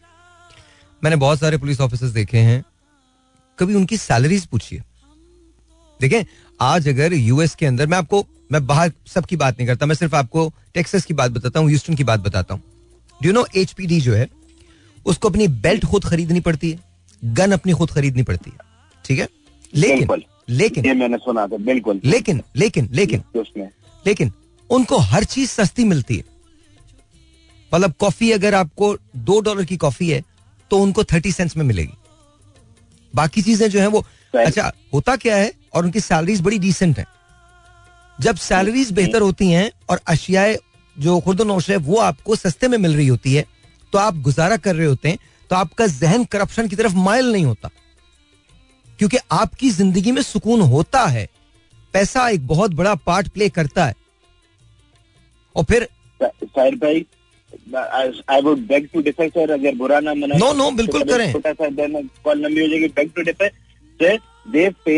मैंने बहुत सारे पुलिस ऑफिसर्स देखे हैं कभी उनकी सैलरीज पूछिए देखें आज अगर यूएस के अंदर मैं आपको मैं बाहर सबकी बात नहीं करता मैं सिर्फ आपको टेक्सास की बात बताता हूँ ह्यूस्टन की बात बताता हूँ डू नो एचपीडी जो है उसको अपनी बेल्ट खुद खरीदनी पड़ती है गन अपनी खुद खरीदनी पड़ती है ठीक है लेकिन लेकिन ये मैंने सुना था बिल्कुल लेकिन लेकिन लेकिन लेकिन उनको हर चीज सस्ती मिलती है मतलब कॉफी अगर आपको दो डॉलर की कॉफी है तो उनको थर्टी सेंट्स में मिलेगी बाकी चीजें जो है वो अच्छा होता क्या है और उनकी सैलरीज बड़ी डिसेंट है जब सैलरीज बेहतर होती हैं और अशियाए जो खुर्दोनोश है वो आपको सस्ते में मिल रही होती है तो आप गुजारा कर रहे होते हैं तो आपका जहन करप्शन की तरफ माइल नहीं होता क्योंकि आपकी जिंदगी में सुकून होता है पैसा एक बहुत बड़ा पार्ट प्ले करता है और फिर साहिर भाई I would beg to differ sir अगर बुरा ना मना नो नो बिल्कुल करें छोटा सा देन कॉल लंबी हो जाएगी beg to differ sir they pay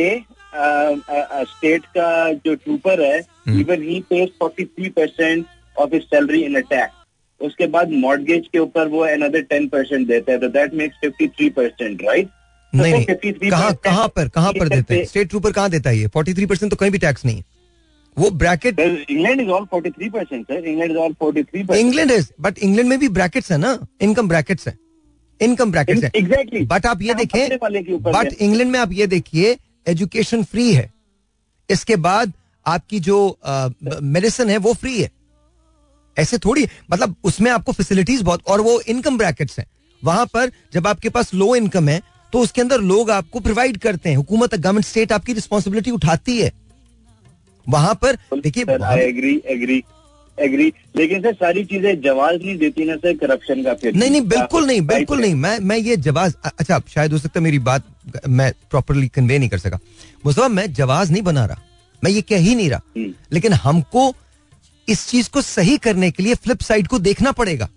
state का जो ट्रूपर है इवन ही पे तैंतालीस percent of his salary in a tax उसके बाद मॉर्गेज के ऊपर वो अनदर टेन परसेंट देते हैं तो दैट मेक्स तिरेपन परसेंट राइट नहीं, नहीं, नहीं कहाँ कहाँ पर कहाँ पर देते हैं स्टेट ट्रूपर कहाँ देता है ये तैंतालीस परसेंट तो कहीं भी टैक्स नहीं है वो ब्रैकेट इंग्लैंड इज ऑल तैंतालीस percent sir England is all तैंतालीस percent England is but England में भी ब्रैकेट्स है ना इनकम ब्रैकेट्स है इनकम ब्रैकेट्स है एग्जैक्टली बट आप ये देखें बट इंग्लैंड में आप ये देखिए एजुकेशन फ्री है इसके बाद आपकी जो मेडिसिन है वो फ्री है ऐसे थोड़ी मतलब उसमें आपको फैसिलिटीज बहुत और वो इनकम ब्रैकेट्स हैं वहां पर जब आपके पास लो इनकम है तो उसके अंदर लोग आपको प्रोवाइड करते हैं हुकूमत गवर्नमेंट स्टेट आपकी रिस्पॉन्सिबिलिटी उठाती है वहां पर देखिए एग्री एग्री एग्री लेकिन सर सारी चीजें जवाब नहीं देती ना सर करप्शन का फिर नहीं नहीं बिल्कुल नहीं बिल्कुल नहीं मैं मैं ये जवाब अच्छा शायद हो सकता है मेरी बात मैं प्रॉपरली कन्वे नहीं कर सका मुस्तफा मैं जवाब नहीं बना रहा मैं ये कह ही नहीं रहा लेकिन हमको इस चीज को सही करने के लिए फ्लिप साइड को देखना पड़ेगा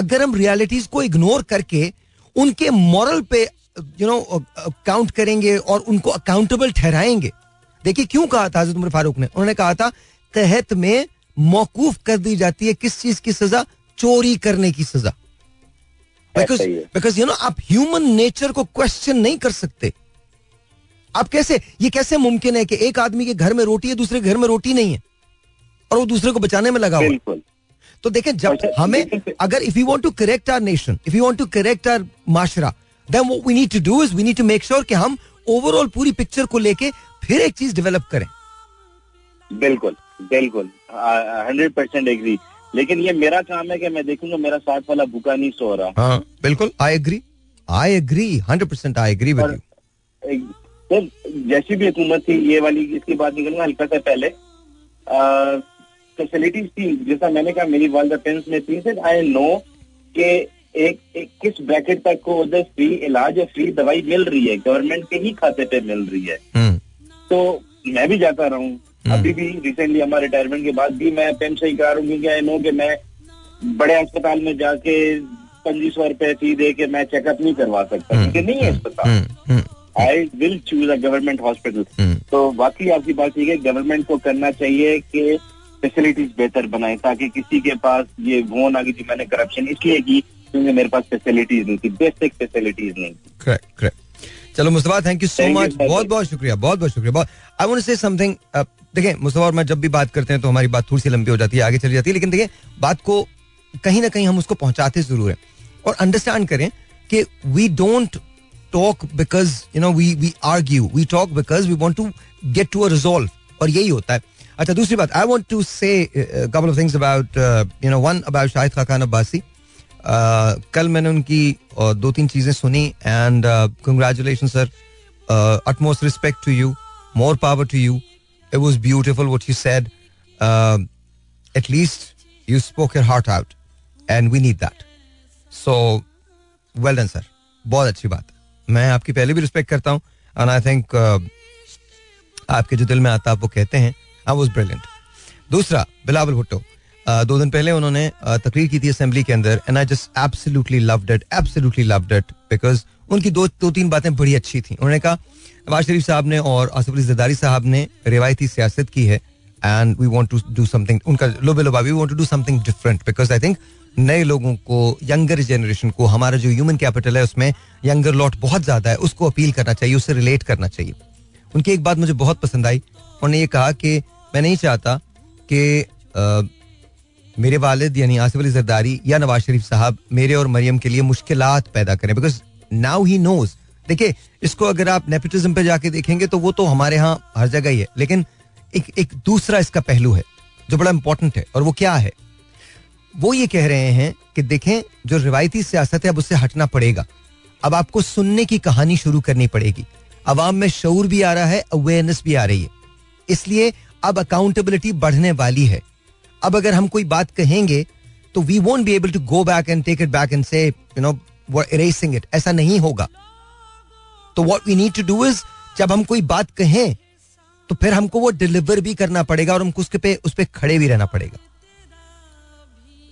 अगर हम रियलिटीज को इग्नोर करके उनके मॉरल पे यू नो काउंट करेंगे और उनको अकाउंटेबल ठहराएंगे देखिए क्यों कहा था हज़रत उमर फारूक ने उन्होंने कहा था कहत में मौकूफ कर दी जाती है किस चीज की सजा चोरी करने की सजा बिकॉज बिकॉज यू नो आप ह्यूमन नेचर को क्वेश्चन नहीं कर सकते आप कैसे ये कैसे मुमकिन है कि एक आदमी के घर में रोटी है दूसरे घर में रोटी नहीं है और वो दूसरे को बचाने में लगा हुआ तो देखें जब हमें अगर if you want to correct our nation if you want to correct our माशरा then what we need to do is we need to make sure कि हम ओवरऑल पूरी पिक्चर को लेके फिर एक चीज डेवलप करें बिल्कुल बिल्कुल हंड्रेड परसेंट एग्री लेकिन ये मेरा काम है कि मैं देखूंगा मेरा साथ वाला भूखा नहीं सो रहा हाँ बिल्कुल I agree I agree hundred percent I agree with you जैसी भी हुकूमत थी ये वाली इसकी बात निकलूंगा हल्का सा पहले फैसिलिटीज थी जैसा मैंने कहा मेरी वालदा पेंस में थी सर आई नो कि एक एक किस ब्रैकेट तक को उधर फ्री इलाज और फ्री दवाई मिल रही है गवर्नमेंट के ही खाते पे मिल रही है hmm. तो मैं भी जाता रहा हूँ hmm. अभी भी रिसेंटली हमारे रिटायरमेंट के बाद भी मैं पेंस सही करा रहा हूँ क्योंकि आई नो कि मैं बड़े अस्पताल में जाके पच्चीस सौ रुपए फी दे के मैं चेकअप नहीं करवा सकता hmm. क्योंकि नहीं है अस्पताल hmm. hmm. I will choose a government hospital तो बाकी आपकी बात ठीक है गवर्नमेंट को करना चाहिए कि फैसिलिटीज बेहतर बनाए ताकि किसी के पास ये वो ना कि मैंने करप्शन इसलिए की क्योंकि मेरे पास फैसिलिटीज नहीं थी बेसिक फैसिलिटीज नहीं करेक्ट करेक्ट चलो Mustafa thank you so much बहुत बहुत शुक्रिया बहुत बहुत शुक्रिया I want to say something देखिए मुस्तफा और मैं जब भी बात करते हैं तो हमारी बात थोड़ी सी लंबी हो जाती है आगे चली जाती है लेकिन देखिए बात को कहीं ना कहीं हम उसको पहुंचाते जरूर हैं और अंडरस्टैंड करें कि we don't talk because you know we we argue we talk because we want to get to a resolve aur yahi hota hai acha dusri baat I want to say a couple of things about uh, you know one about Shahid Khan Abbasi uh, kal maine unki aur do teen cheeze suni and uh, congratulations sir uh, utmost respect to you more power to you it was beautiful what you said uh, at least you spoke your heart out and we need that so well done sir, बहुत अच्छी बात है. मैं आपकी पहले भी respect करता हूँ एंड आई थिंक आपके जो दिल में आता है आप वो कहते हैं. I was brilliant. दूसरा बिलावल भुट्टो, दो दिन पहले उन्होंने तकरीर की थी असेंबली के अंदर and I just absolutely loved it, absolutely loved it because उनकी दो दो तीन बातें बड़ी अच्छी थी. उन्होंने कहा नवाज शरीफ साहब ने और आसिफ अली जरदारी साहब ने रिवायती सियासत की है and we want to do something. उनका लोबे लोबा we want to do something different because I think नए लोगों को, यंगर जनरेशन को, हमारा जो ह्यूमन कैपिटल है उसमें यंगर लॉट बहुत ज्यादा है, उसको अपील करना चाहिए, उससे रिलेट करना चाहिए. उनकी एक बात मुझे बहुत पसंद आई, उन्होंने ये कहा कि मैं नहीं चाहता कि मेरे वालिद यानी आसिफ अली जरदारी या नवाज शरीफ साहब मेरे और मरियम के लिए मुश्किलात पैदा करें बिकॉज नाउ ही नोज. देखिए इसको अगर आप नेपोटिज्म पे जाके देखेंगे तो वो तो हमारे यहाँ हर जगह ही है, लेकिन एक एक दूसरा इसका पहलू है जो बड़ा इंपॉर्टेंट है और वो क्या है, वो ये कह रहे हैं कि देखें जो रिवायती सियासत है अब उससे हटना पड़ेगा, अब आपको सुनने की कहानी शुरू करनी पड़ेगी. अवाम में शऊर भी आ रहा है, अवेयरनेस भी आ रही है, इसलिए अब अकाउंटेबिलिटी बढ़ने वाली है. अब अगर हम कोई बात कहेंगे तो we won't be able to go back and take it back and say you know we are erasing it, ऐसा नहीं होगा. तो what we need to do is जब हम कोई बात कहें तो फिर हमको वो डिलीवर भी करना पड़ेगा और हमको उसके पे उस पे खड़े भी रहना पड़ेगा.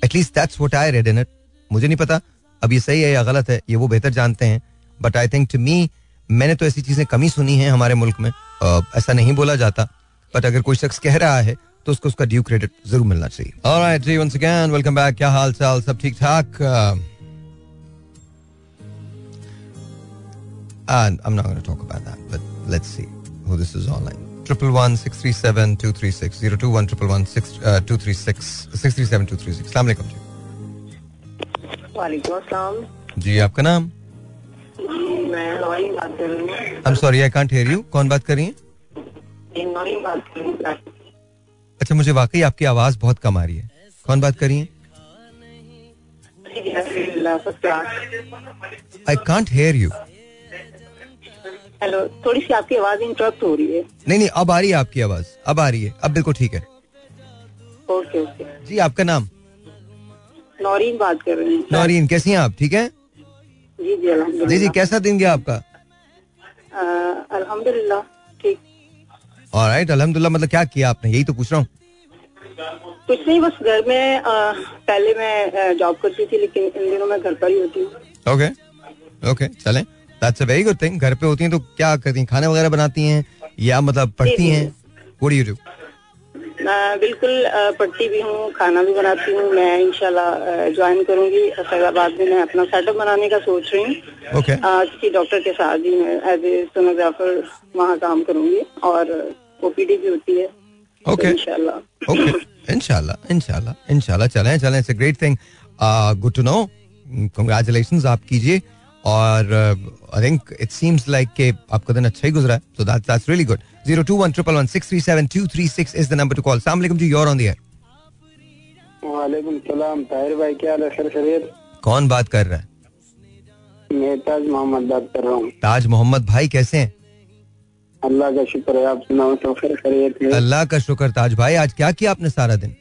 At least that's what I read in it. मुझे नहीं पता अब ये सही है या गलत है, ये वो बेहतर जानते हैं, but I think to me मैंने तो ऐसी चीजें कमी सुनी हैं हमारे मुल्क में. uh, ऐसा नहीं बोला जाता, बट अगर कोई शख्स कह रहा है तो उसको उसका ड्यू क्रेडिट जरूर मिलना चाहिए. ऑलराइट जी, वंस अगेन वेलकम बैक. क्या हाल चाल, सब ठीक ठाक? And I'm not going to talk about that, but let's see who this is online. Triple one six three seven two three six zero two one triple one six two three six six three seven two three six. Assalamualaikum जी. वालेकुम अस्सलाम जी. आपका नाम? मैं नौरीन बात कर रही हूँ. I'm sorry, I can't hear you. कौन बात कर रही हैं? नौरीन बात कर रही हूँ. अच्छा, मुझे वाकई आपकी आवाज बहुत कम आ रही है. कौन बात कर रही हैं? I can't hear you. Hello, थोड़ी सी आपकी आवाज इंटरप्ट हो रही है. नहीं नहीं, अब आ रही है आपकी आवाज, अब आ रही है, अब बिल्कुल ठीक है. ओके ओके जी. आपका नाम? नौरीन बात कर रहे हैं. नौरीन, कैसी हैं आप? ठीक हैं जी जी अल्हम्दुलिल्लाह. जी जी, कैसा दिन गया आपका? अल्हम्दुलिल्लाह ठीक. ऑलराइट, अल्हम्दुलिल्लाह मतलब क्या किया आपने, यही तो पूछ रहा हूँ. कुछ नहीं, बस घर में. पहले मैं जॉब करती थी लेकिन इन दिनों मैं घर पर ही होती हूँ. ओके ओके, चलें, that's a very good thing. घर पे होती हैं तो क्या करती हैं, खाने वगैरह बनाती हैं या मतलब पढ़ती हैं? What do you do? बिल्कुल, पढ़ती भी हूँ, खाना भी बनाती हूँ. मैं इंशाल्लाह ज्वाइन करूँगी फैजाबाद में. मैं अपना सेटअप बनाने का सोच रही हूँ. okay. किसी डॉक्टर के साथ ही मैं एज ए सोनोग्राफर वहाँ काम करूँगी और ओपीडी भी होती है. ओके इंशाल्लाह, ओके इंशाल्लाह इंशाल्लाह इंशाल्लाह. चलें चलें, it's a great thing, good to know, congratulations. आप कीजिए और I think it seems like के आपका दिन अच्छा ही गुजरा है, so that's that's really good. zero two one one one six three seven two three six is the number to call. Assalam alaikum ji, you're on the air. वालेकुम सलाम. ताहिर भाई क्या हाल है? खैर खैरियत. कौन बात कर रहा है? मैं ताज मोहम्मद बात कर रहा हूँ. ताज मोहम्मद भाई कैसे हैं? अल्लाह का शुक्र है, आप सुनाओ सब खैर खैरियत है? अल्लाह का शुक्र. ताज भाई आज क्या किया आपने सारा दिन?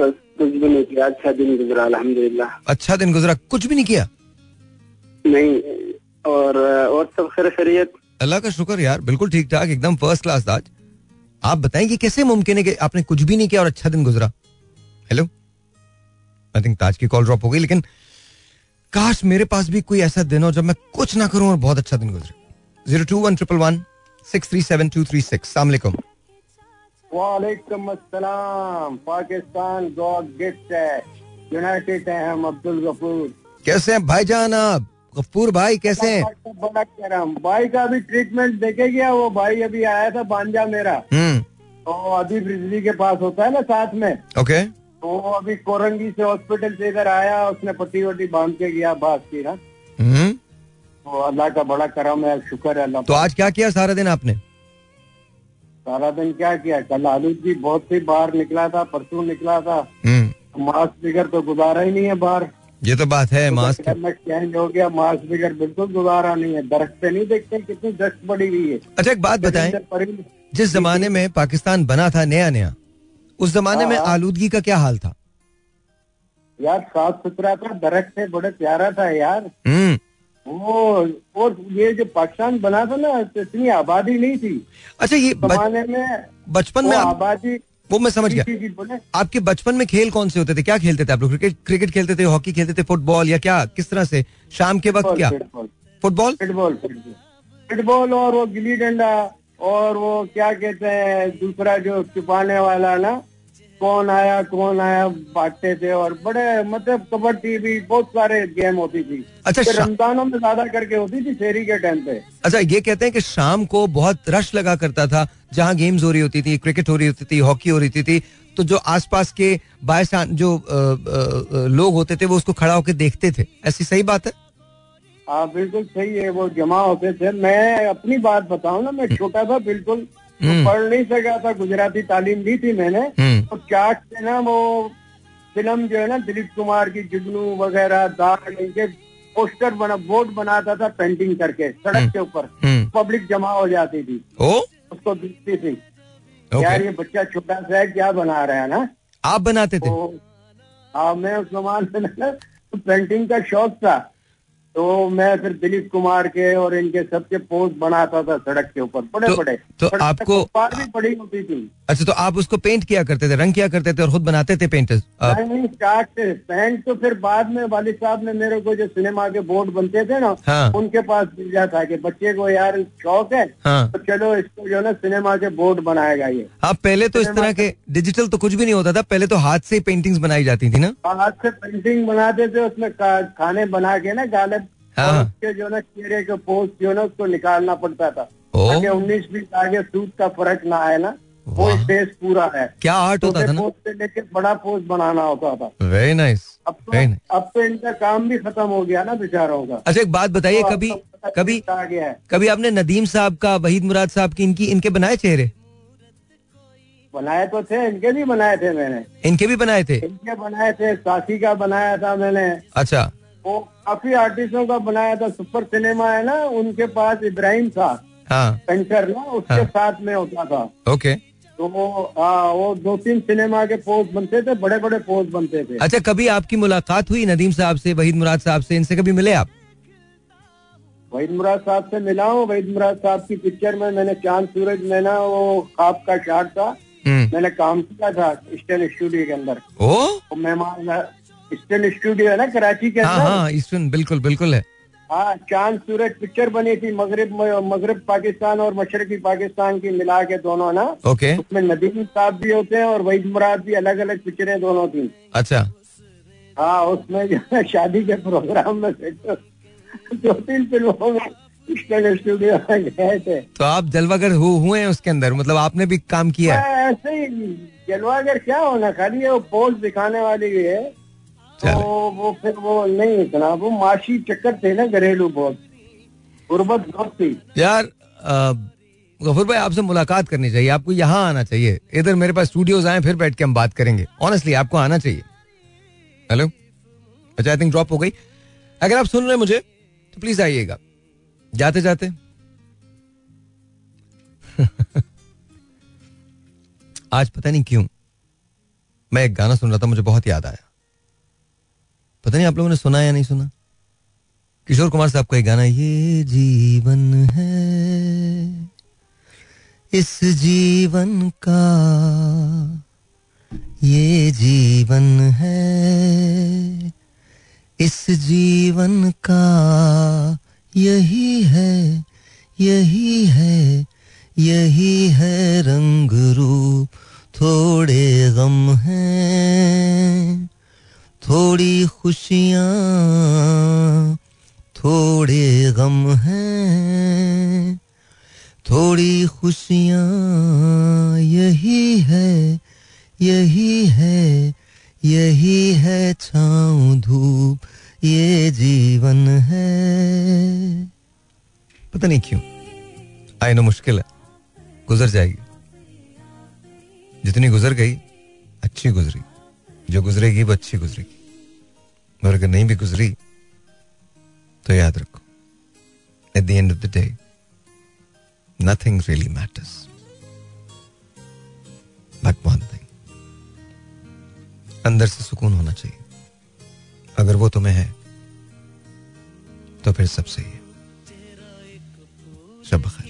बस कुछ भी नहीं किया, अच्छा दिन गुजरा अल्हम्दुलिल्लाह. अच्छा दिन गुजरा, कुछ भी नहीं किया? नहीं. और और सब खैर खैरियत? अल्लाह का शुक्र यार, बिल्कुल ठीक ठाक, एकदम फर्स्ट क्लास. आज आप बताएंगे कैसे मुमकिन है कि आपने कुछ भी नहीं किया और अच्छा दिन गुजरा? हेलो, आई थिंक ताज की कॉल ड्रॉप हो गई, लेकिन काश मेरे पास भी कोई ऐसा दिन हो जब मैं कुछ ना करूं और बहुत अच्छा दिन गुजरे. zero two one one one six three seven two three six. अस्सलाम वालेकुम. वालेकुम अस्सलाम. पाकिस्तान गॉड गिफ्ट है, यूनाइटेड है हम. अब्दुल गफूर कैसे हैं भाईजान? आप गफूर भाई कैसे हैं? बड़ा कह रहा हूँ, भाई का अभी ट्रीटमेंट देखे गया. वो भाई अभी आया था बांजा मेरा, तो अभी बिजली के पास होता है ना साथ में. ओके. तो अभी कोरंगी से हॉस्पिटल से इधर आया, उसने पट्टी वट्टी बांध के गया बास की ना. तो अल्लाह का बड़ा करम है, शुक्र है अल्लाह. तो आज क्या किया सारा दिन आपने? सारा दिन क्या किया, कल आलू जी बहुत ही बाहर निकला था, परसों निकला था. मास्क बिगड़ तो गुजारा ही नहीं है बाहर. ये तो बात है, मास्क चेंज हो गया, मास्क बिगड़ बिल्कुल गुजारा नहीं है. दरख्त पे नहीं देखते कितनी दरख्त बढ़ी हुई है. अच्छा एक बात बताएं, जिस जमाने में पाकिस्तान बना था नया नया, उस जमाने में आलूदगी का क्या हाल था? यार साफ सुथरा था, दरख्त से बड़ा प्यारा था यार। हम्म, वो और ये जो पाकिस्तान बना था ना इतनी आबादी नहीं थी। अच्छा, ये जमाने में बचपन में आबादी, वो मैं समझ गया। आपके बचपन में खेल कौन से होते थे, क्या खेलते थे आप लोग? क्रिकेट खेलते थे, हॉकी खेलते थे, फुटबॉल या क्या, किस तरह से शाम के वक्त? क्या फुटबॉल? फुटबॉल फुटबॉल और वो गिल्ली डंडा और वो क्या कहते हैं दूसरा जो छुपाने वाला ना, कौन आया कौन आया बांटते थे। और बड़े मतलब कबड्डी भी, बहुत सारे गेम होती थी। अच्छा, रमजानों में ज्यादा करके होती थी शहरी के टाइम पे। अच्छा, ये कहते हैं कि शाम को बहुत रश लगा करता था, जहाँ गेम्स हो रही होती थी, क्रिकेट हो रही होती थी, हॉकी हो रही थी, तो जो आसपास के बायसान जो आ, आ, लोग होते थे वो उसको खड़ा होकर देखते थे। ऐसी सही बात है? हाँ बिल्कुल सही है, वो जमा होते थे। मैं अपनी बात बताऊं ना, मैं छोटा था बिल्कुल, तो पढ़ नहीं सका था, गुजराती तालीम ली थी मैंने। तो चाट से ना वो फिल्म जो है ना दिलीप कुमार की जुगनू वगैरह दाग, इनके पोस्टर बना, बोर्ड बनाता था पेंटिंग करके सड़क के ऊपर, पब्लिक जमा हो जाती थी, उसको दिखती थी। यार ये बच्चा छोटा सा है क्या बना रहा है ना। आप बनाते थे? हाँ, मैं उस जमाने में पेंटिंग का शौक था, तो मैं फिर दिलीप कुमार के और इनके सबके पोस्ट बनाता था सड़क के ऊपर, बड़े तो, बड़े तो बड़े आपको पार भी पड़ी होती थी। अच्छा, तो आप उसको पेंट किया करते थे, रंग किया करते थे और खुद बनाते थे पेंटर्स? नहीं, चार्ट से पेंट तो फिर बाद में वालिद साहब ने मेरे को जो सिनेमा के बोर्ड बनते थे ना, हाँ, उनके पास भेजा था कि बच्चे को यार शौक है, हाँ, तो चलो इसको जो है ना सिनेमा के बोर्ड बनाएगा ये। हाँ, पहले तो इस तरह के डिजिटल तो कुछ भी नहीं होता था, पहले तो हाथ से पेंटिंग्स बनाई जाती थी ना। हाथ से पेंटिंग बनाते थे, उसमें खाने बना के ना गाले, हाँ, उसके जो ना चेहरे के पोस्ट जो ना उसको निकालना पड़ता था ताकि उन्नीस बीस आगे सूट का फर्क ना आए ना, वो स्पेस पूरा है। क्या आर्ट होता था ना, पोस्ट से लेके बड़ा पोस्ट बनाना होता था। Very nice. अब तो अब तो इनका काम भी खत्म हो गया ना बेचारों का। अच्छा, एक बात बताइए, कभी कभी कभी आपने नदीम साहब का, वहीद मुराद साहब की, इनकी इनके बनाए चेहरे? बनाए तो थे, इनके भी बनाए थे मैंने। इनके भी बनाए थे? इनके बनाए थे, साथी का बनाया था मैंने। अच्छा, वो काफी आर्टिस्टों का बनाया था। सुपर सिनेमा है ना, उनके पास इब्राहिम साहब, हाँ, पेंटर ना, उसके हाँ, साथ में होता था। ओके, तो वो आ, वो दो तीन सिनेमा के पोस्ट बनते थे, बड़े बड़े पोस्ट बनते थे। अच्छा, कभी आपकी मुलाकात हुई नदीम साहब से, वहीद मुराद साहब से, इनसे कभी मिले आप? वहीद मुराद साहब से मिला हूँ। वहीद मुराद साहब की पिक्चर में मैंने चांद सूरज में ना वो ख्वाब का शॉट था, मैंने काम किया था ईस्टर्न स्टूडियो के अंदर। ओ, मेहमान ईस्टर्न स्टूडियो है ना कराची के अंदर। हाँ, ईस्टर्न, बिल्कुल बिल्कुल है। हाँ, चांद सूरज पिक्चर बनी थी, मगरब मगरब पाकिस्तान और मशरकी पाकिस्तान की मिला के दोनों ना। ओके, उसमें नदीम साहब भी होते हैं और वहीद मुराद भी, अलग अलग पिक्चरें दोनों थी। अच्छा, हाँ, उसमें जो है शादी के प्रोग्राम में दो तीन फिल्मों में ईस्टर्न स्टूडियो में गए थे। तो आप जलवागर हुए हैं उसके अंदर, मतलब आपने भी काम किया? ऐसे ही जलवागर क्या होना, खाली वो पोस्ट दिखाने वाली है। तो वो फिर वो नहीं इतना, वो माशी चक्कर थे ना, घरेलू बहुत, गुर्बत बहुत थी यार। गफूर भाई, आपसे मुलाकात करनी चाहिए, आपको यहाँ आना चाहिए, इधर मेरे पास स्टूडियोज आए, फिर बैठ के हम बात करेंगे। ऑनेस्टली आपको आना चाहिए। हेलो, अच्छा, आई थिंक ड्रॉप हो गई। अगर आप सुन रहे मुझे तो प्लीज आइएगा। जाते जाते आज पता नहीं क्यों मैं एक गाना सुन रहा था, मुझे बहुत याद आया, पता नहीं आप लोगों ने सुना या नहीं सुना, किशोर कुमार साहब का एक गाना, ये जीवन है इस जीवन का, ये जीवन है इस जीवन का, यही है यही है यही है रंग रू, थोड़े गम हैं थोड़ी खुशियाँ, थोड़े गम हैं थोड़ी खुशियाँ, यही है यही है यही है छाँव धूप, ये जीवन है। पता नहीं क्यों, आई नो मुश्किल है, गुजर जाएगी, जितनी गुजर गई अच्छी गुजरी, जो गुजरेगी वो अच्छी गुजरेगी, और अगर नहीं भी गुजरी तो याद रखो at the end of the day nothing really matters but one thing, अंदर से सुकून होना चाहिए, अगर वो तुम्हें है तो फिर सब सही है। शब बखैर।